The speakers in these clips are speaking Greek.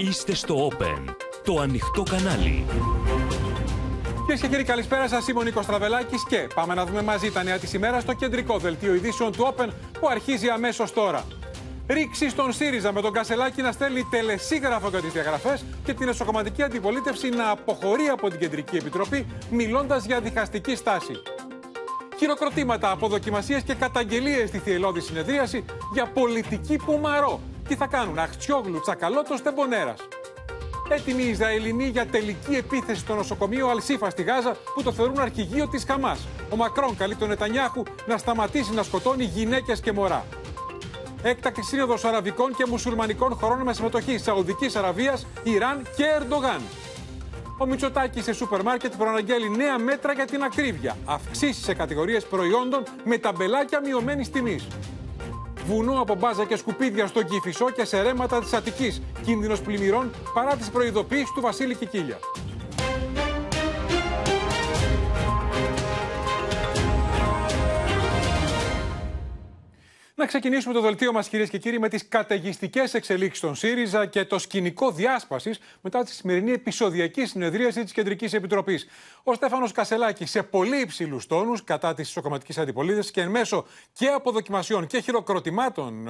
Είστε στο Open, το ανοιχτό κανάλι. Κυρίες και κύριοι, καλησπέρα σας. Είμαι ο Νίκος Στραβελάκης και πάμε να δούμε μαζί τα νέα της ημέρας στο κεντρικό δελτίο ειδήσεων του Open που αρχίζει αμέσως τώρα. Ρήξη στον ΣΥΡΙΖΑ με τον Κασσελάκη να στέλνει τελεσίγραφο για τις διαγραφές και την εσωκομματική αντιπολίτευση να αποχωρεί από την Κεντρική Επιτροπή, μιλώντας για διχαστική στάση. Χειροκροτήματα, αποδοκιμασίες και καταγγελίες στη θυελλώδη συνεδρίαση για πολιτική πουμαρό. Τι θα κάνουν Αχτσιόγλου, Τσακαλώτος, Τεμπονέρας. Έτοιμοι οι Ισραηλινοί για τελική επίθεση στο νοσοκομείο Αλ Σίφα στη Γάζα που το θεωρούν αρχηγείο της Χαμάς. Ο Μακρόν καλεί τον Νετανιάχου να σταματήσει να σκοτώνει γυναίκες και μωρά. Έκτακτη σύνοδος αραβικών και μουσουλμανικών χωρών με συμμετοχή Σαουδικής Αραβίας, Ιράν και Ερντογάν. Ο Μητσοτάκης σε σούπερ μάρκετ προαναγγέλει νέα μέτρα για την ακρίβεια. Αυξήσεις σε κατηγορίες προϊόντων με ταμπελάκια μειωμένης τιμής. Βουνό από μπάζα και σκουπίδια στον Κηφισό και σε ρέματα της Αττικής. Κίνδυνος πλημμυρών παρά τις προειδοποιήσεις του Βασίλη Κικίλια. Να ξεκινήσουμε το δελτίο μας, κυρίες και κύριοι, με τις καταιγιστικές εξελίξεις των ΣΥΡΙΖΑ και το σκηνικό διάσπασης μετά τη σημερινή επεισοδιακή συνεδρίαση της Κεντρικής Επιτροπής. Ο Στέφανος Κασσελάκης σε πολύ υψηλούς τόνους κατά της ισοκομματικής αντιπολίτευσης και εν μέσω και αποδοκιμασιών και χειροκροτημάτων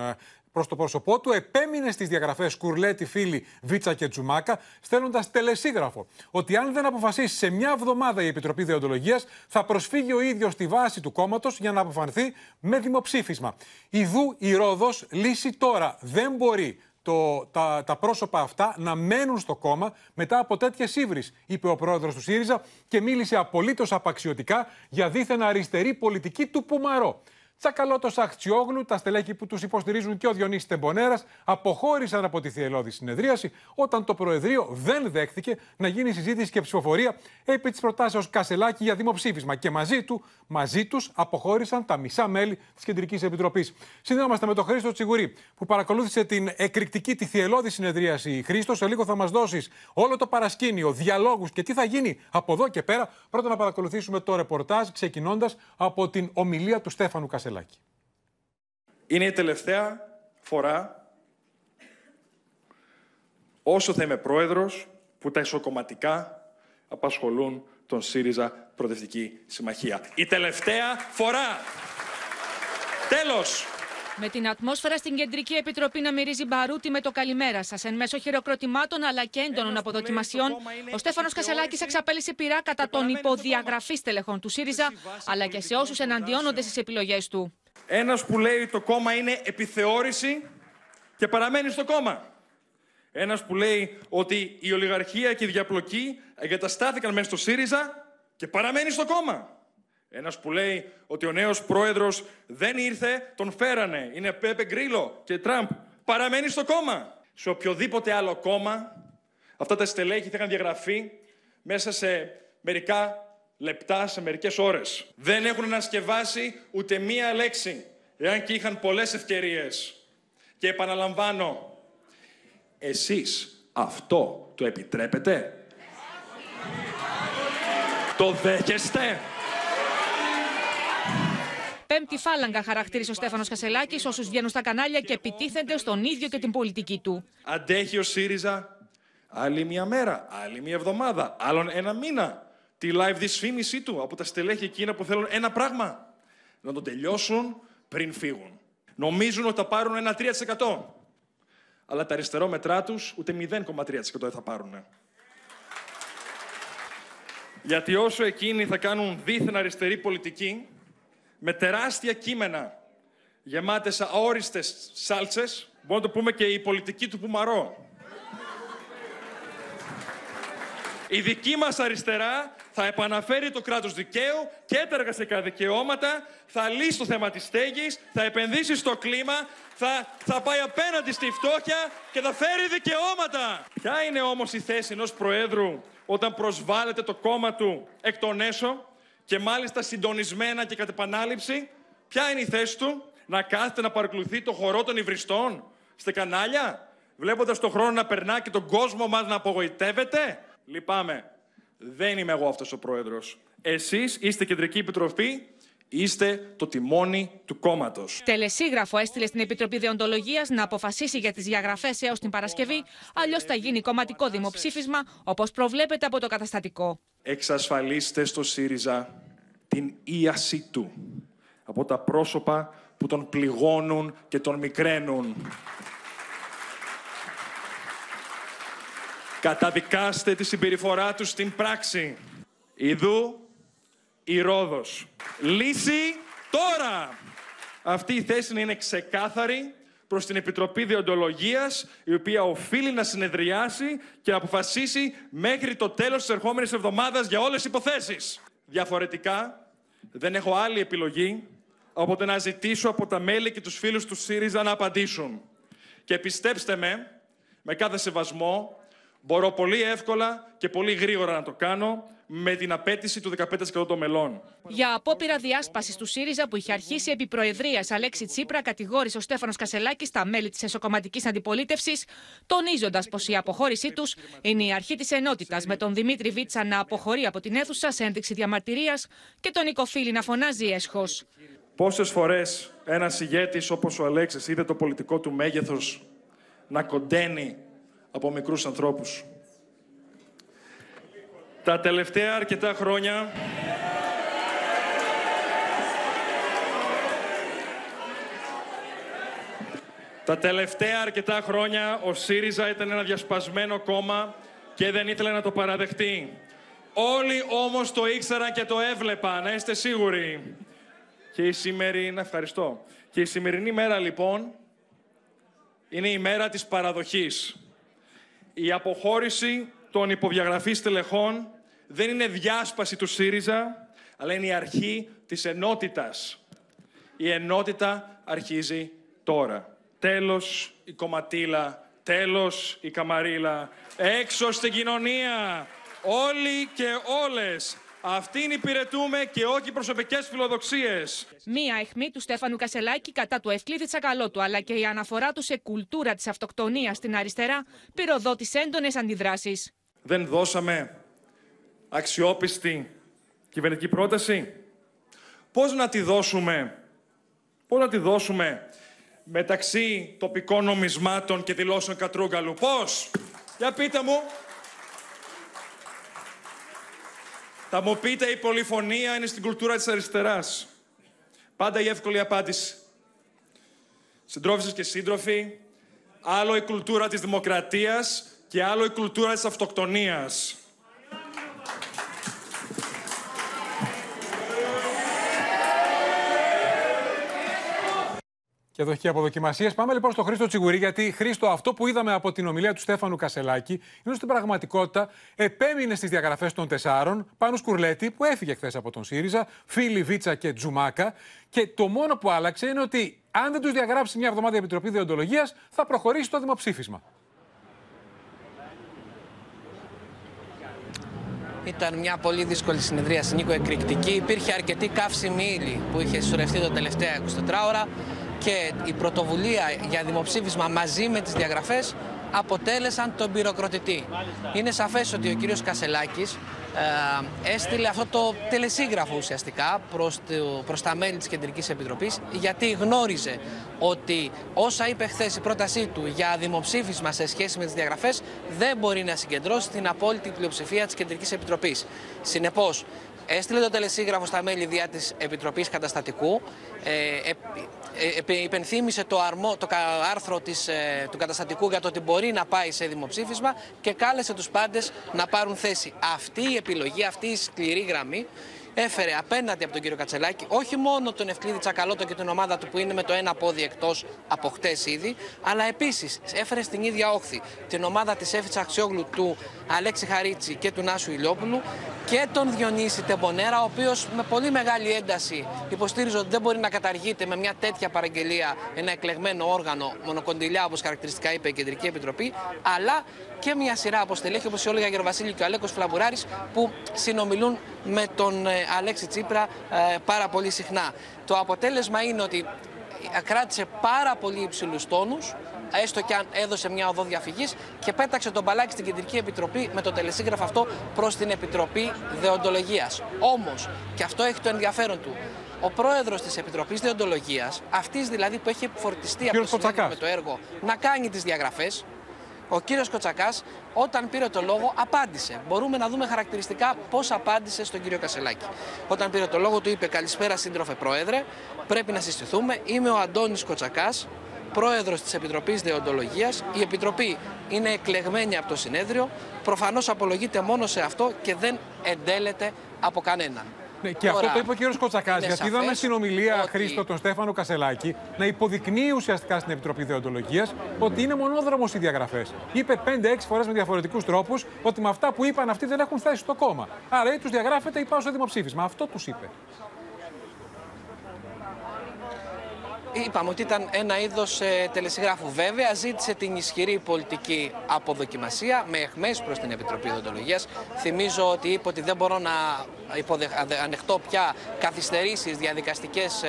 προς το πρόσωπό του, επέμεινε στις διαγραφές Κουρλέτη, Φίλη, Βίτσα και Τζουμάκα, στέλνοντας τελεσίγραφο ότι αν δεν αποφασίσει σε μια εβδομάδα η Επιτροπή Δεοντολογίας, θα προσφύγει ο ίδιος στη βάση του κόμματος για να αποφανθεί με δημοψήφισμα. Ιδού η Ρόδος, λύση τώρα. Δεν μπορεί τα πρόσωπα αυτά να μένουν στο κόμμα μετά από τέτοιες ύβρις, είπε ο πρόεδρος του ΣΥΡΙΖΑ και μίλησε απολύτως απαξιωτικά για δίθεν αριστερή πολιτική του πουμαρό. Τσακαλώτος, Αχτσιόγλου, τα στελέχη που τους υποστηρίζουν και ο Διονύσης Τεμπονέρας αποχώρησαν από τη θυελλώδη συνεδρίαση όταν το Προεδρείο δεν δέχθηκε να γίνει συζήτηση και ψηφοφορία επί της προτάσεως Κασσελάκη για δημοψήφισμα. Και μαζί τους αποχώρησαν τα μισά μέλη της Κεντρικής Επιτροπής. Συνδέομαστε με τον Χρήστο Τσιγκουρή που παρακολούθησε την εκρηκτική τη θυελλώδη συνεδρίαση. Χρήστο, σε λίγο θα μας δώσεις όλο το παρασκήνιο, διαλόγους και τι θα γίνει από εδώ και πέρα. Πρώτα να παρακολουθήσουμε το ρεπορτάζ ξεκινώντας από την ομιλία του Στέφανου Κασσελάκη. Είναι η τελευταία φορά, όσο θα είμαι πρόεδρος, που τα ισοκομματικά απασχολούν τον ΣΥΡΙΖΑ Προοδευτική Συμμαχία. Η τελευταία φορά! Τέλος! Με την ατμόσφαιρα στην Κεντρική Επιτροπή να μυρίζει μπαρούτι με το καλημέρα σας, εν μέσω χειροκροτημάτων αλλά και έντονων αποδοκιμασιών, ο Στέφανος Κασσελάκης εξαπέλυσε πειρά κατά των υποδιαγραφής τελεχών του ΣΥΡΙΖΑ, αλλά και σε όσους εναντιώνονται στις επιλογές του. Ένας που λέει το κόμμα είναι επιθεώρηση και παραμένει στο κόμμα. Ένας που λέει ότι η ολιγαρχία και η διαπλοκή εγκαταστάθηκαν μέσα στο ΣΥΡΙΖΑ και παραμένει στο κόμμα. Ένας που λέει ότι ο νέος πρόεδρος δεν ήρθε, τον φέρανε. Είναι Πέπε Γκρίλο και Τραμπ. Παραμένει στο κόμμα. Σε οποιοδήποτε άλλο κόμμα, αυτά τα στελέχη θα είχαν διαγραφεί μέσα σε μερικά λεπτά, σε μερικές ώρες. Δεν έχουν ανασκευάσει ούτε μία λέξη, εάν και είχαν πολλές ευκαιρίες. Και επαναλαμβάνω, εσείς αυτό το επιτρέπετε? Το δέχεστε? Πέμπτη φάλαγγα χαρακτήρισε ο Στέφανος Κασσελάκης όσους βγαίνουν στα κανάλια και επιτίθενται στον ίδιο και την πολιτική του. Αντέχει ο ΣΥΡΙΖΑ άλλη μια μέρα, άλλη μια εβδομάδα, άλλον ένα μήνα. Τη live δυσφήμισή του από τα στελέχη εκείνα που θέλουν ένα πράγμα. Να τον τελειώσουν πριν φύγουν. Νομίζουν ότι θα πάρουν ένα 3%. Αλλά τα αριστερόμετρά τους ούτε 0,3% δεν θα πάρουν. Γιατί όσο εκείνοι θα κάνουν δίθεν αριστερή πολιτική, με τεράστια κείμενα γεμάτες αόριστες σάλτσες, μπορούμε να το πούμε και η πολιτική του πουμαρό. Η δική μας αριστερά θα επαναφέρει το κράτος δικαίου και τα εργασιακά δικαιώματα, θα λύσει το θέμα της στέγης, θα επενδύσει στο κλίμα, θα πάει απέναντι στη φτώχεια και θα φέρει δικαιώματα. Ποια είναι όμως η θέση ενός Προέδρου όταν προσβάλλεται το κόμμα του εκ των έσω, και μάλιστα συντονισμένα και κατ' επανάληψη? Ποια είναι η θέση του? Να κάθεται να παρακολουθεί το χορό των υβριστών στα κανάλια, βλέποντας τον χρόνο να περνά και τον κόσμο μας να απογοητεύεται? Λυπάμαι. Δεν είμαι εγώ αυτός ο πρόεδρος. Εσείς είστε Κεντρική Επιτροπή, Είστε το τιμόνι του κόμματος. Τελεσίγραφο έστειλε στην Επιτροπή Δεοντολογίας να αποφασίσει για τις διαγραφές έως την Παρασκευή, αλλιώς θα γίνει κομματικό δημοψήφισμα, όπως προβλέπεται από το καταστατικό. Εξασφαλίστε στο ΣΥΡΙΖΑ την ίαση του από τα πρόσωπα που τον πληγώνουν και τον μικραίνουν. Καταδικάστε τη συμπεριφορά του στην πράξη. Ιδού η Ρόδος. Λύση τώρα! Αυτή η θέση είναι ξεκάθαρη προς την Επιτροπή Δεοντολογίας, η οποία οφείλει να συνεδριάσει και να αποφασίσει μέχρι το τέλος της ερχόμενης εβδομάδας για όλες τις υποθέσεις. Διαφορετικά, δεν έχω άλλη επιλογή από το να ζητήσω από τα μέλη και τους φίλους του ΣΥΡΙΖΑ να απαντήσουν. Και πιστέψτε με, με κάθε σεβασμό, μπορώ πολύ εύκολα και πολύ γρήγορα να το κάνω με την απέτηση του 15% των μελών. Για απόπειρα διάσπασης του ΣΥΡΙΖΑ που είχε αρχίσει επί προεδρίας Αλέξη Τσίπρα, κατηγόρησε ο Στέφανος Κασσελάκης τα μέλη της εσωκομματικής αντιπολίτευσης, τονίζοντας πως η αποχώρησή τους είναι η αρχή της ενότητας, με τον Δημήτρη Βίτσα να αποχωρεί από την αίθουσα σε ένδειξη διαμαρτυρίας και τον Νίκο Φίλη να φωνάζει έσχος. Πόσες φορές ένας ηγέτης όπως ο Αλέξης είδε το πολιτικό του μέγεθος να κοντένει από μικρούς ανθρώπους. Τα τελευταία αρκετά χρόνια ο ΣΥΡΙΖΑ ήταν ένα διασπασμένο κόμμα και δεν ήθελε να το παραδεχτεί. Όλοι όμως το ήξεραν και το έβλεπαν, να είστε σίγουροι. Και η σημερινή μέρα λοιπόν είναι η μέρα της παραδοχής. Η αποχώρηση των υποδιαγραφής στελεχών δεν είναι διάσπαση του ΣΥΡΙΖΑ, αλλά είναι η αρχή της ενότητας. Η ενότητα αρχίζει τώρα. Τέλος η κομματίλα, τέλος η καμαρίλα. Έξω στην κοινωνία, όλοι και όλες. Αυτήν υπηρετούμε και όχι προσωπικές φιλοδοξίες. Μία αιχμή του Στέφανου Κασσελάκη κατά του Ευκλείδη Τσακαλώτου, αλλά και η αναφορά του σε κουλτούρα της αυτοκτονίας στην αριστερά, πυροδότησε έντονες αντιδράσεις. Δεν δώσαμε αξιόπιστη κυβερνητική πρόταση. Πώς να τη δώσουμε μεταξύ τοπικών νομισμάτων και δηλώσεων Κατρούγκαλου. Πώς. Για πείτε μου. Θα μου πείτε, η πολυφωνία είναι στην κουλτούρα της αριστεράς. Πάντα η εύκολη απάντηση. Συντρόφισσες και σύντροφοι, άλλο η κουλτούρα της δημοκρατίας και άλλο η κουλτούρα της αυτοκτονίας. Και εδώ και από δοκιμασίες. Πάμε λοιπόν στο Χρήστο Τσιγκουρή, γιατί Χρήστο, αυτό που είδαμε από την ομιλία του Στέφανου Κασσελάκη είναι ότι στην πραγματικότητα επέμεινε στις διαγραφές των τεσσάρων πάνω στον Κουρλέτη που έφυγε χθες από τον ΣΥΡΙΖΑ, Φίλη, Βίτσα και Τζουμάκα. Και το μόνο που άλλαξε είναι ότι αν δεν τους διαγράψει μια εβδομάδα η Επιτροπή Δεοντολογίας, θα προχωρήσει το δημοψήφισμα. Ήταν μια πολύ δύσκολη συνεδρία, Νίκο, εκρηκτική. Υπήρχε αρκετή καύσιμη ύλη που είχε συσσωρευτεί τα τελευταία 24 ώρα. Και η πρωτοβουλία για δημοψήφισμα μαζί με τις διαγραφές αποτέλεσαν τον πυροκροτητή. Είναι σαφές ότι ο κύριος Κασσελάκης έστειλε αυτό το τελεσίγραφο ουσιαστικά προς τα μέλη της Κεντρικής Επιτροπής, γιατί γνώριζε ότι όσα είπε χθες η πρότασή του για δημοψήφισμα σε σχέση με τις διαγραφές δεν μπορεί να συγκεντρώσει την απόλυτη πλειοψηφία της Κεντρικής Επιτροπής. Συνεπώς, έστειλε το τελεσίγραφο στα μέλη διά της Επιτροπής Καταστατικού, υπενθύμησε το άρθρο του καταστατικού για το ότι μπορεί να πάει σε δημοψήφισμα και κάλεσε τους πάντες να πάρουν θέση. Αυτή η επιλογή, αυτή η σκληρή γραμμή έφερε απέναντι από τον κύριο Κασσελάκη όχι μόνο τον Ευκλείδη Τσακαλώτο και την ομάδα του που είναι με το ένα πόδι εκτός από χτες ήδη, αλλά επίσης έφερε στην ίδια όχθη την ομάδα της Έφη Αχτσιόγλου, του Αλέξη Χαρίτση και του Νάσου Ηλιόπουλου και τον Διονύση Τεμπονέρα, ο οποίος με πολύ μεγάλη ένταση υποστήριζε ότι δεν μπορεί να καταργείται με μια τέτοια παραγγελία ένα εκλεγμένο όργανο, μονοκοντιλιά όπως χαρακτηριστικά είπε η Κεντρική Επιτροπή, αλλά και μια σειρά από στελέχη όπως η Όλγα Γεροβασίλη και ο Αλέκος Φλαβουράρης που συνομιλούν με τον Αλέξη Τσίπρα πάρα πολύ συχνά. Το αποτέλεσμα είναι ότι κράτησε πάρα πολύ υψηλούς τόνους, έστω και αν έδωσε μια οδό διαφυγής και πέταξε τον μπαλάκι στην Κεντρική Επιτροπή με το τελεσίγραφο αυτό προς την Επιτροπή Δεοντολογίας. Όμως, και αυτό έχει το ενδιαφέρον του, ο πρόεδρος της Επιτροπής Δεοντολογίας, αυτής δηλαδή που έχει επιφορτιστεί από το έργο να κάνει τις διαγραφές, ο κύριος Κοτσακάς, όταν πήρε το λόγο, απάντησε. Μπορούμε να δούμε χαρακτηριστικά πώς απάντησε στον κύριο Κασσελάκη. Όταν πήρε το λόγο, του είπε: «Καλησπέρα, σύντροφε Πρόεδρε. Πρέπει να συστηθούμε. Είμαι ο Αντώνης Κοτσακάς, πρόεδρος της Επιτροπής Δεοντολογίας. Η Επιτροπή είναι εκλεγμένη από το συνέδριο. Προφανώς απολογείται μόνο σε αυτό και δεν εντέλεται από κανέναν». Ναι, και τώρα, αυτό το είπε ο κύριος Κοτσακάς, γιατί είδαμε στην ομιλία Χρήστο τον Στέφανο Κασσελάκη να υποδεικνύει ουσιαστικά στην Επιτροπή Δεοντολογίας ότι είναι μονόδρομος οι διαγραφές. Είπε 5-6 φορές με διαφορετικούς τρόπους ότι με αυτά που είπαν αυτοί δεν έχουν θέση στο κόμμα. Άρα ή τους διαγράφεται ή πάω στο δημοψήφισμα. Αυτό τους είπε. Είπαμε ότι ήταν ένα είδος τελεσυγράφου. Βέβαια, ζήτησε την ισχυρή πολιτική αποδοκιμασία με αιχμές προς την Επιτροπή Δεοντολογίας. Θυμίζω ότι είπε ότι δεν μπορώ να ανεχτώ πια καθυστερήσεις, διαδικαστικές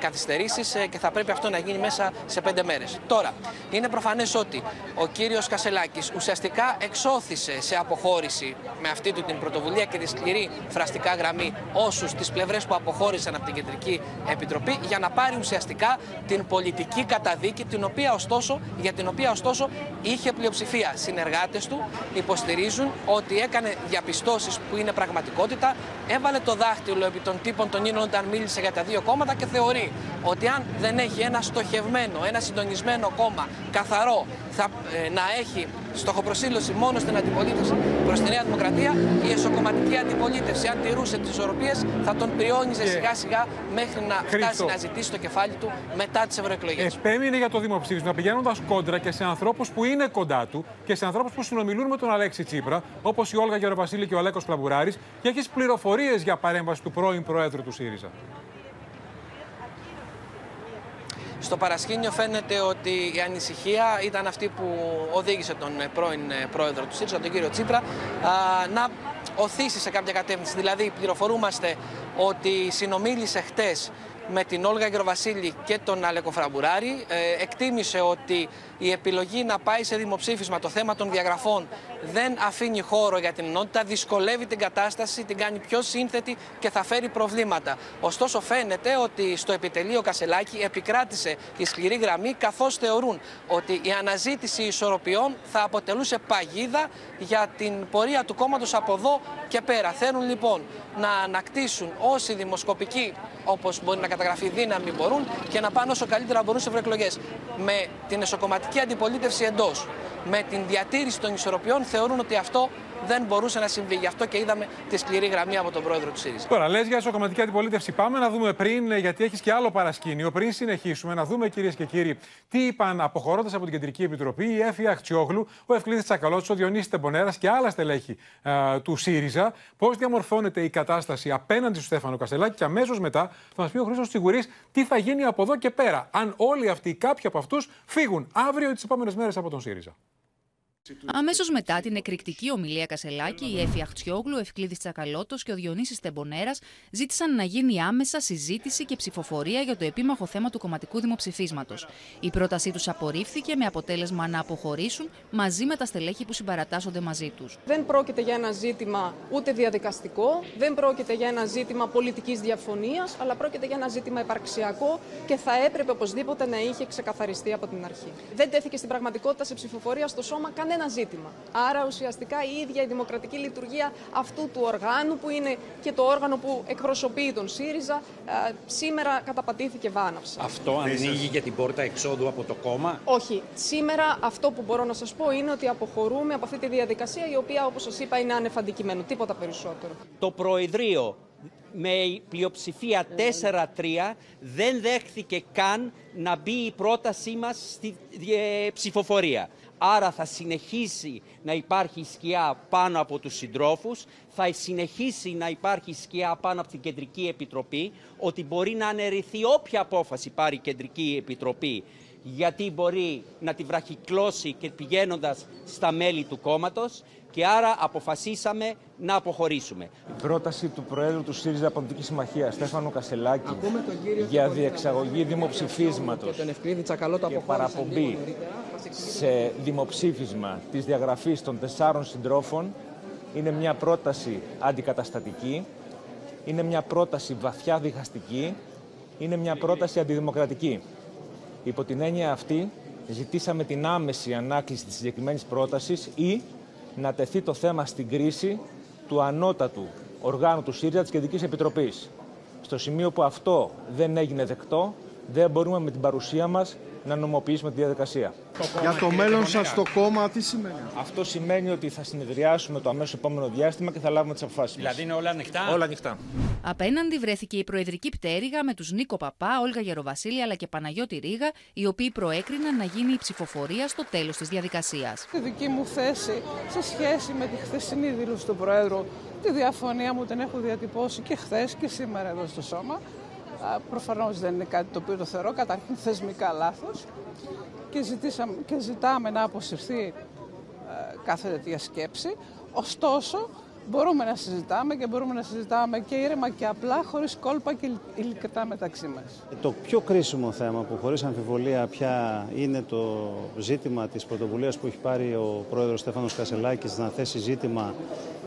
καθυστερήσεις και θα πρέπει αυτό να γίνει μέσα σε 5 μέρες. Τώρα, είναι προφανές ότι ο κύριος Κασσελάκης ουσιαστικά εξώθησε σε αποχώρηση με αυτή του την πρωτοβουλία και τη σκληρή φραστικά γραμμή όσους τις πλευρές που αποχώρησαν από την Κεντρική Επιτροπή για να πάρει ουσιαστικά την πολιτική καταδίκη, για την οποία ωστόσο είχε πλειοψηφία. Συνεργάτες του υποστηρίζουν ότι έκανε διαπιστώσεις που είναι πραγματικότητα, έβαλε το δάχτυλο επί των τύπων των ίνων όταν μίλησε για τα δύο κόμματα και θεωρεί ότι αν δεν έχει ένα στοχευμένο, ένα συντονισμένο κόμμα καθαρό, να έχει στοχοπροσύλωση μόνο στην αντιπολίτευση προς τη Νέα Δημοκρατία, η εσωκομματική αντιπολίτευση, αν τηρούσε τις ισορροπίες, θα τον πριώνιζε σιγά σιγά μέχρι να φτάσει να ζητήσει το κεφάλι του μετά τις ευρωεκλογές. Επέμεινε για το δημοψήφισμα, πηγαίνοντας κόντρα και σε ανθρώπους που είναι κοντά του και σε ανθρώπους που συνομιλούν με τον Αλέξη Τσίπρα, όπως η Όλγα Γεροβασίλη και ο Αλέκος Φλαβουράρης, και έχεις πληροφορίες για παρέμβαση του πρώην Προέδρου του ΣΥΡΙΖΑ. Στο παρασκήνιο φαίνεται ότι η ανησυχία ήταν αυτή που οδήγησε τον πρώην πρόεδρο του ΣΥΡΙΖΑ, τον κύριο Τσίπρα, να οθήσει σε κάποια κατεύθυνση. Δηλαδή, πληροφορούμαστε ότι συνομίλησε χτες με την Όλγα Γεροβασίλη και τον Αλέκο Φλαβουράρη. Εκτίμησε ότι η επιλογή να πάει σε δημοψήφισμα το θέμα των διαγραφών δεν αφήνει χώρο για την ενότητα, δυσκολεύει την κατάσταση, την κάνει πιο σύνθετη και θα φέρει προβλήματα. Ωστόσο, φαίνεται ότι στο επιτελείο Κασσελάκη επικράτησε η σκληρή γραμμή, καθώς θεωρούν ότι η αναζήτηση ισορροπιών θα αποτελούσε παγίδα για την πορεία του κόμματος από εδώ και πέρα. Θέλουν λοιπόν να ανακτήσουν όσοι δημοσκοπικοί, όπως μπορεί να καταγραφεί δύναμη, μπορούν και να πάνε όσο καλύτερα μπορούν σε ευρωεκλογές. Με την εσωκομματική αντιπολίτευση εντός, με την διατήρηση των ισορροπιών, θεωρούν ότι αυτό δεν μπορούσε να συμβεί. Γι' αυτό και είδαμε τη σκληρή γραμμή από τον πρόεδρο του ΣΥΡΙΖΑ. Τώρα, λες για εσωκομματική αντιπολίτευση. Πάμε να δούμε πριν, γιατί έχεις και άλλο παρασκήνιο. Πριν συνεχίσουμε, να δούμε, κυρίες και κύριοι, τι είπαν αποχωρώντας από την Κεντρική Επιτροπή η Έφη Αχτσιόγλου, ο Ευκλείδης Τσακαλώτος, ο Διονύσης Τεμπονέρας και άλλα στελέχη του ΣΥΡΙΖΑ. Πώς διαμορφώνεται η κατάσταση απέναντι στον Στέφανο Κασσελάκη και αμέσως μετά θα μας πει ο Χρήστος Τσιγκουρής τι θα γίνει από εδώ και πέρα, αν όλοι αυτοί ή κάποιοι από αυτούς φύγουν αύριο ή τις επόμενες μέρες από τον ΣΥΡΙΖΑ. Αμέσως μετά την εκρηκτική ομιλία Κασσελάκη, η Έφη Αχτσιόγλου, ο Ευκλείδης Τσακαλώτος και ο Διονύσης Τεμπονέρας ζήτησαν να γίνει άμεσα συζήτηση και ψηφοφορία για το επίμαχο θέμα του κομματικού δημοψηφίσματος. Η πρότασή τους απορρίφθηκε με αποτέλεσμα να αποχωρήσουν μαζί με τα στελέχη που συμπαρατάσσονται μαζί τους. Δεν πρόκειται για ένα ζήτημα ούτε διαδικαστικό, δεν πρόκειται για ένα ζήτημα πολιτικής διαφωνίας, αλλά πρόκειται για ένα ζήτημα υπαρξιακό και θα έπρεπε οπωσδήποτε να είχε ξεκαθαριστεί από την αρχή. Δεν τέθηκε στην πραγματικότητα σε ψηφοφορία στο Σώμα ένα ζήτημα. Άρα ουσιαστικά η ίδια η δημοκρατική λειτουργία αυτού του οργάνου, που είναι και το όργανο που εκπροσωπεί τον ΣΥΡΙΖΑ, σήμερα καταπατήθηκε βάναυσα. Αυτό ανοίγει για την πόρτα εξόδου από το κόμμα? Όχι. Σήμερα αυτό που μπορώ να σας πω είναι ότι αποχωρούμε από αυτή τη διαδικασία, η οποία, όπως σας είπα, είναι άνευ αντικειμένου. Τίποτα περισσότερο. Το Προεδρείο με πλειοψηφία 4-3 δεν δέχθηκε καν να μπει η πρότασή μας στη ψηφοφορία. Άρα θα συνεχίσει να υπάρχει σκιά πάνω από τους συντρόφους, θα συνεχίσει να υπάρχει σκιά πάνω από την Κεντρική Επιτροπή, ότι μπορεί να αναιρεθεί όποια απόφαση πάρει η Κεντρική Επιτροπή, γιατί μπορεί να τη βραχυκλώσει και πηγαίνοντας στα μέλη του κόμματος, και άρα αποφασίσαμε να αποχωρήσουμε. Η πρόταση του Προέδρου του ΣΥΡΙΖΑ Πολιτικής Συμμαχίας, Στέφανου Κασσελάκη, για διεξαγωγή δημοψηφίσματος και παραπομπή σε δημοψήφισμα της διαγραφής των 4 συντρόφων, είναι μια πρόταση αντικαταστατική είναι μια πρόταση βαθιά διχαστική, είναι μια πρόταση αντιδημοκρατική. Υπό την έννοια αυτή, ζητήσαμε την άμεση ανάκληση της συγκεκριμένης πρότασης ή να τεθεί το θέμα στην κρίση του ανώτατου οργάνου του ΣΥΡΙΖΑ, της Κεντρικής Επιτροπής. Στο σημείο που αυτό δεν έγινε δεκτό, δεν μπορούμε με την παρουσία μας να νομοποιήσουμε τη διαδικασία. Για το μέλλον σας στο κόμμα, τι σημαίνει? Αυτό σημαίνει ότι θα συνεδριάσουμε το αμέσως επόμενο διάστημα και θα λάβουμε τις αποφάσεις. Δηλαδή είναι όλα ανοιχτά. Όλα ανοιχτά. Απέναντι βρέθηκε η προεδρική πτέρυγα με τους Νίκο Παπά, Όλγα Γεροβασίλη αλλά και Παναγιώτη Ρίγα, οι οποίοι προέκριναν να γίνει η ψηφοφορία στο τέλος της διαδικασίας. Τη δική μου θέση σε σχέση με τη χθεσινή δήλωση του Προέδρου, τη διαφωνία μου την έχω διατυπώσει και χθες και σήμερα εδώ στο Σώμα. Προφανώς δεν είναι κάτι το οποίο το θεωρώ καταρχήν θεσμικά λάθος και, ζητάμε να αποσυρθεί κάθε τέτοια σκέψη. Ωστόσο, μπορούμε να συζητάμε και και ήρεμα και απλά, χωρίς κόλπα και ειλικρινά μεταξύ μας. Το πιο κρίσιμο θέμα που χωρίς αμφιβολία πια είναι το ζήτημα της πρωτοβουλίας που έχει πάρει ο πρόεδρος Στέφανος Κασσελάκης να θέσει ζήτημα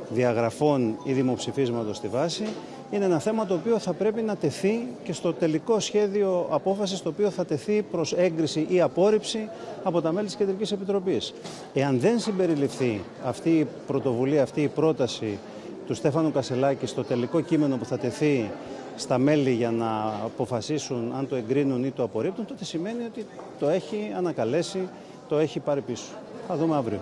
διαγραφών ή δημοψηφίσματος στη βάση, είναι ένα θέμα το οποίο θα πρέπει να τεθεί και στο τελικό σχέδιο απόφασης, το οποίο θα τεθεί προς έγκριση ή απόρριψη από τα μέλη της Κεντρικής Επιτροπής. Εάν δεν συμπεριληφθεί αυτή η πρωτοβουλία, αυτή η πρόταση του Στέφανου Κασσελάκη στο τελικό κείμενο που θα τεθεί στα μέλη για να αποφασίσουν αν το εγκρίνουν ή το απορρίπτουν, τότε σημαίνει ότι το έχει ανακαλέσει, το έχει πάρει πίσω. Θα δούμε αύριο.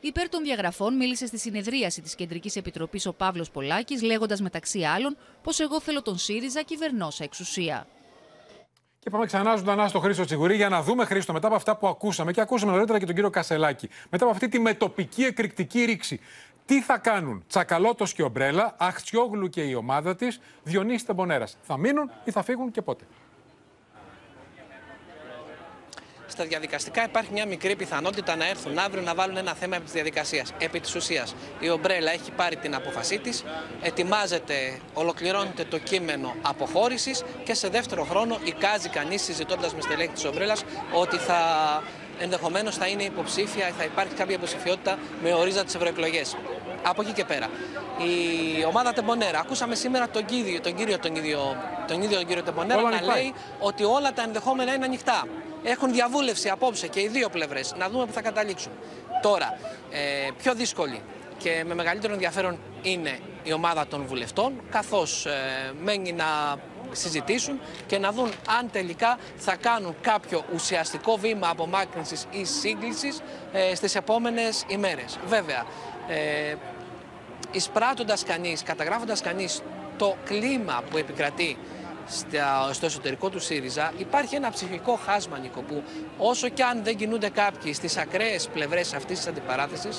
Υπέρ των διαγραφών μίλησε στη συνεδρίαση της Κεντρικής Επιτροπής ο Παύλος Πολάκης, λέγοντας μεταξύ άλλων πως εγώ θέλω τον ΣΥΡΙΖΑ κυβερνώσα εξουσία. Και πάμε ξανά ζωντανά στο Χρήστο Τσιγκουρή για να δούμε, Χρήστο, μετά από αυτά που ακούσαμε και ακούσαμε νωρίτερα και τον κύριο Κασσελάκη, μετά από αυτή τη μετοπική εκρηκτική ρήξη, τι θα κάνουν Τσακαλώτος και Ομπρέλα, Αχτσιόγλου και η ομάδα της, Διονύση Τεμπονέρας? Θα μείνουν ή θα φύγουν και πότε? Στα διαδικαστικά υπάρχει μια μικρή πιθανότητα να έρθουν αύριο να βάλουν ένα θέμα επί της διαδικασίας. Επί της ουσίας, η Ομπρέλα έχει πάρει την απόφασή της, ετοιμάζεται, ολοκληρώνεται το κείμενο αποχώρησης και σε δεύτερο χρόνο εικάζει κανείς, συζητώντας με στελέχη της Ομπρέλας, ότι θα ενδεχομένως θα είναι υποψήφια, θα υπάρχει κάποια υποψηφιότητα με ορίζοντα τις ευρωεκλογές. Από εκεί και πέρα. Η ομάδα Τεμπονέρα, ακούσαμε σήμερα τον ίδιο τον κύριο Τεμπονέρα να λέει ότι όλα τα ενδεχόμενα είναι ανοιχτά. Έχουν διαβούλευση απόψε και οι δύο πλευρές. Να δούμε που θα καταλήξουν. Τώρα, πιο δύσκολη και με μεγαλύτερο ενδιαφέρον είναι η ομάδα των βουλευτών, καθώς μένει να συζητήσουν και να δουν αν τελικά θα κάνουν κάποιο ουσιαστικό βήμα απομάκρυνσης ή σύγκλησης στις επόμενες ημέρες. Βέβαια, εισπράττοντας κανείς, καταγράφοντας κανείς το κλίμα που επικρατεί στο εσωτερικό του ΣΥΡΙΖΑ, υπάρχει ένα ψυχικό χάσμα, Νίκο, που όσο και αν δεν κινούνται κάποιοι στις ακραίες πλευρές αυτής της αντιπαράθεσης,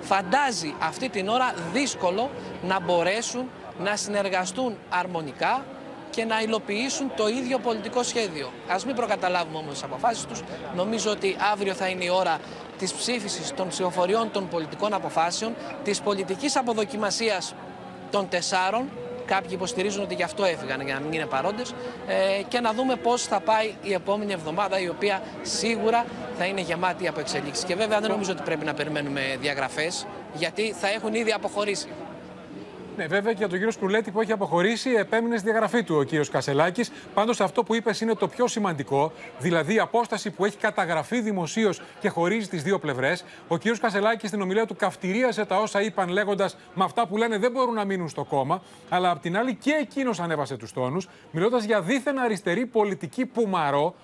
φαντάζει αυτή την ώρα δύσκολο να μπορέσουν να συνεργαστούν αρμονικά και να υλοποιήσουν το ίδιο πολιτικό σχέδιο. Ας μην προκαταλάβουμε όμως τις αποφάσεις τους. Νομίζω ότι αύριο θα είναι η ώρα της ψήφισης των ψηφοφοριών των πολιτικών αποφάσεων, της πολιτικής αποδοκιμασίας των τεσσάρων. Κάποιοι υποστηρίζουν ότι γι' αυτό έφυγαν, για να μην είναι παρόντες, και να δούμε πώς θα πάει η επόμενη εβδομάδα, η οποία σίγουρα θα είναι γεμάτη από εξελίξεις. Και βέβαια δεν νομίζω ότι πρέπει να περιμένουμε διαγραφές, γιατί θα έχουν ήδη αποχωρήσει. Ναι, βέβαια και για τον κύριο Κουρλέτη που έχει αποχωρήσει, επέμεινε στη διαγραφή του ο κύριος Κασσελάκης. Πάντως, αυτό που είπες είναι το πιο σημαντικό, δηλαδή η απόσταση που έχει καταγραφεί δημοσίως και χωρίζει τις δύο πλευρές. Ο κύριος Κασσελάκης στην ομιλία του καυτηρίασε τα όσα είπαν, λέγοντας με αυτά που λένε δεν μπορούν να μείνουν στο κόμμα. Αλλά απ' την άλλη και εκείνος ανέβασε τους τόνους, μιλώντας για δίθεν αριστερή πολιτική πουμαρό,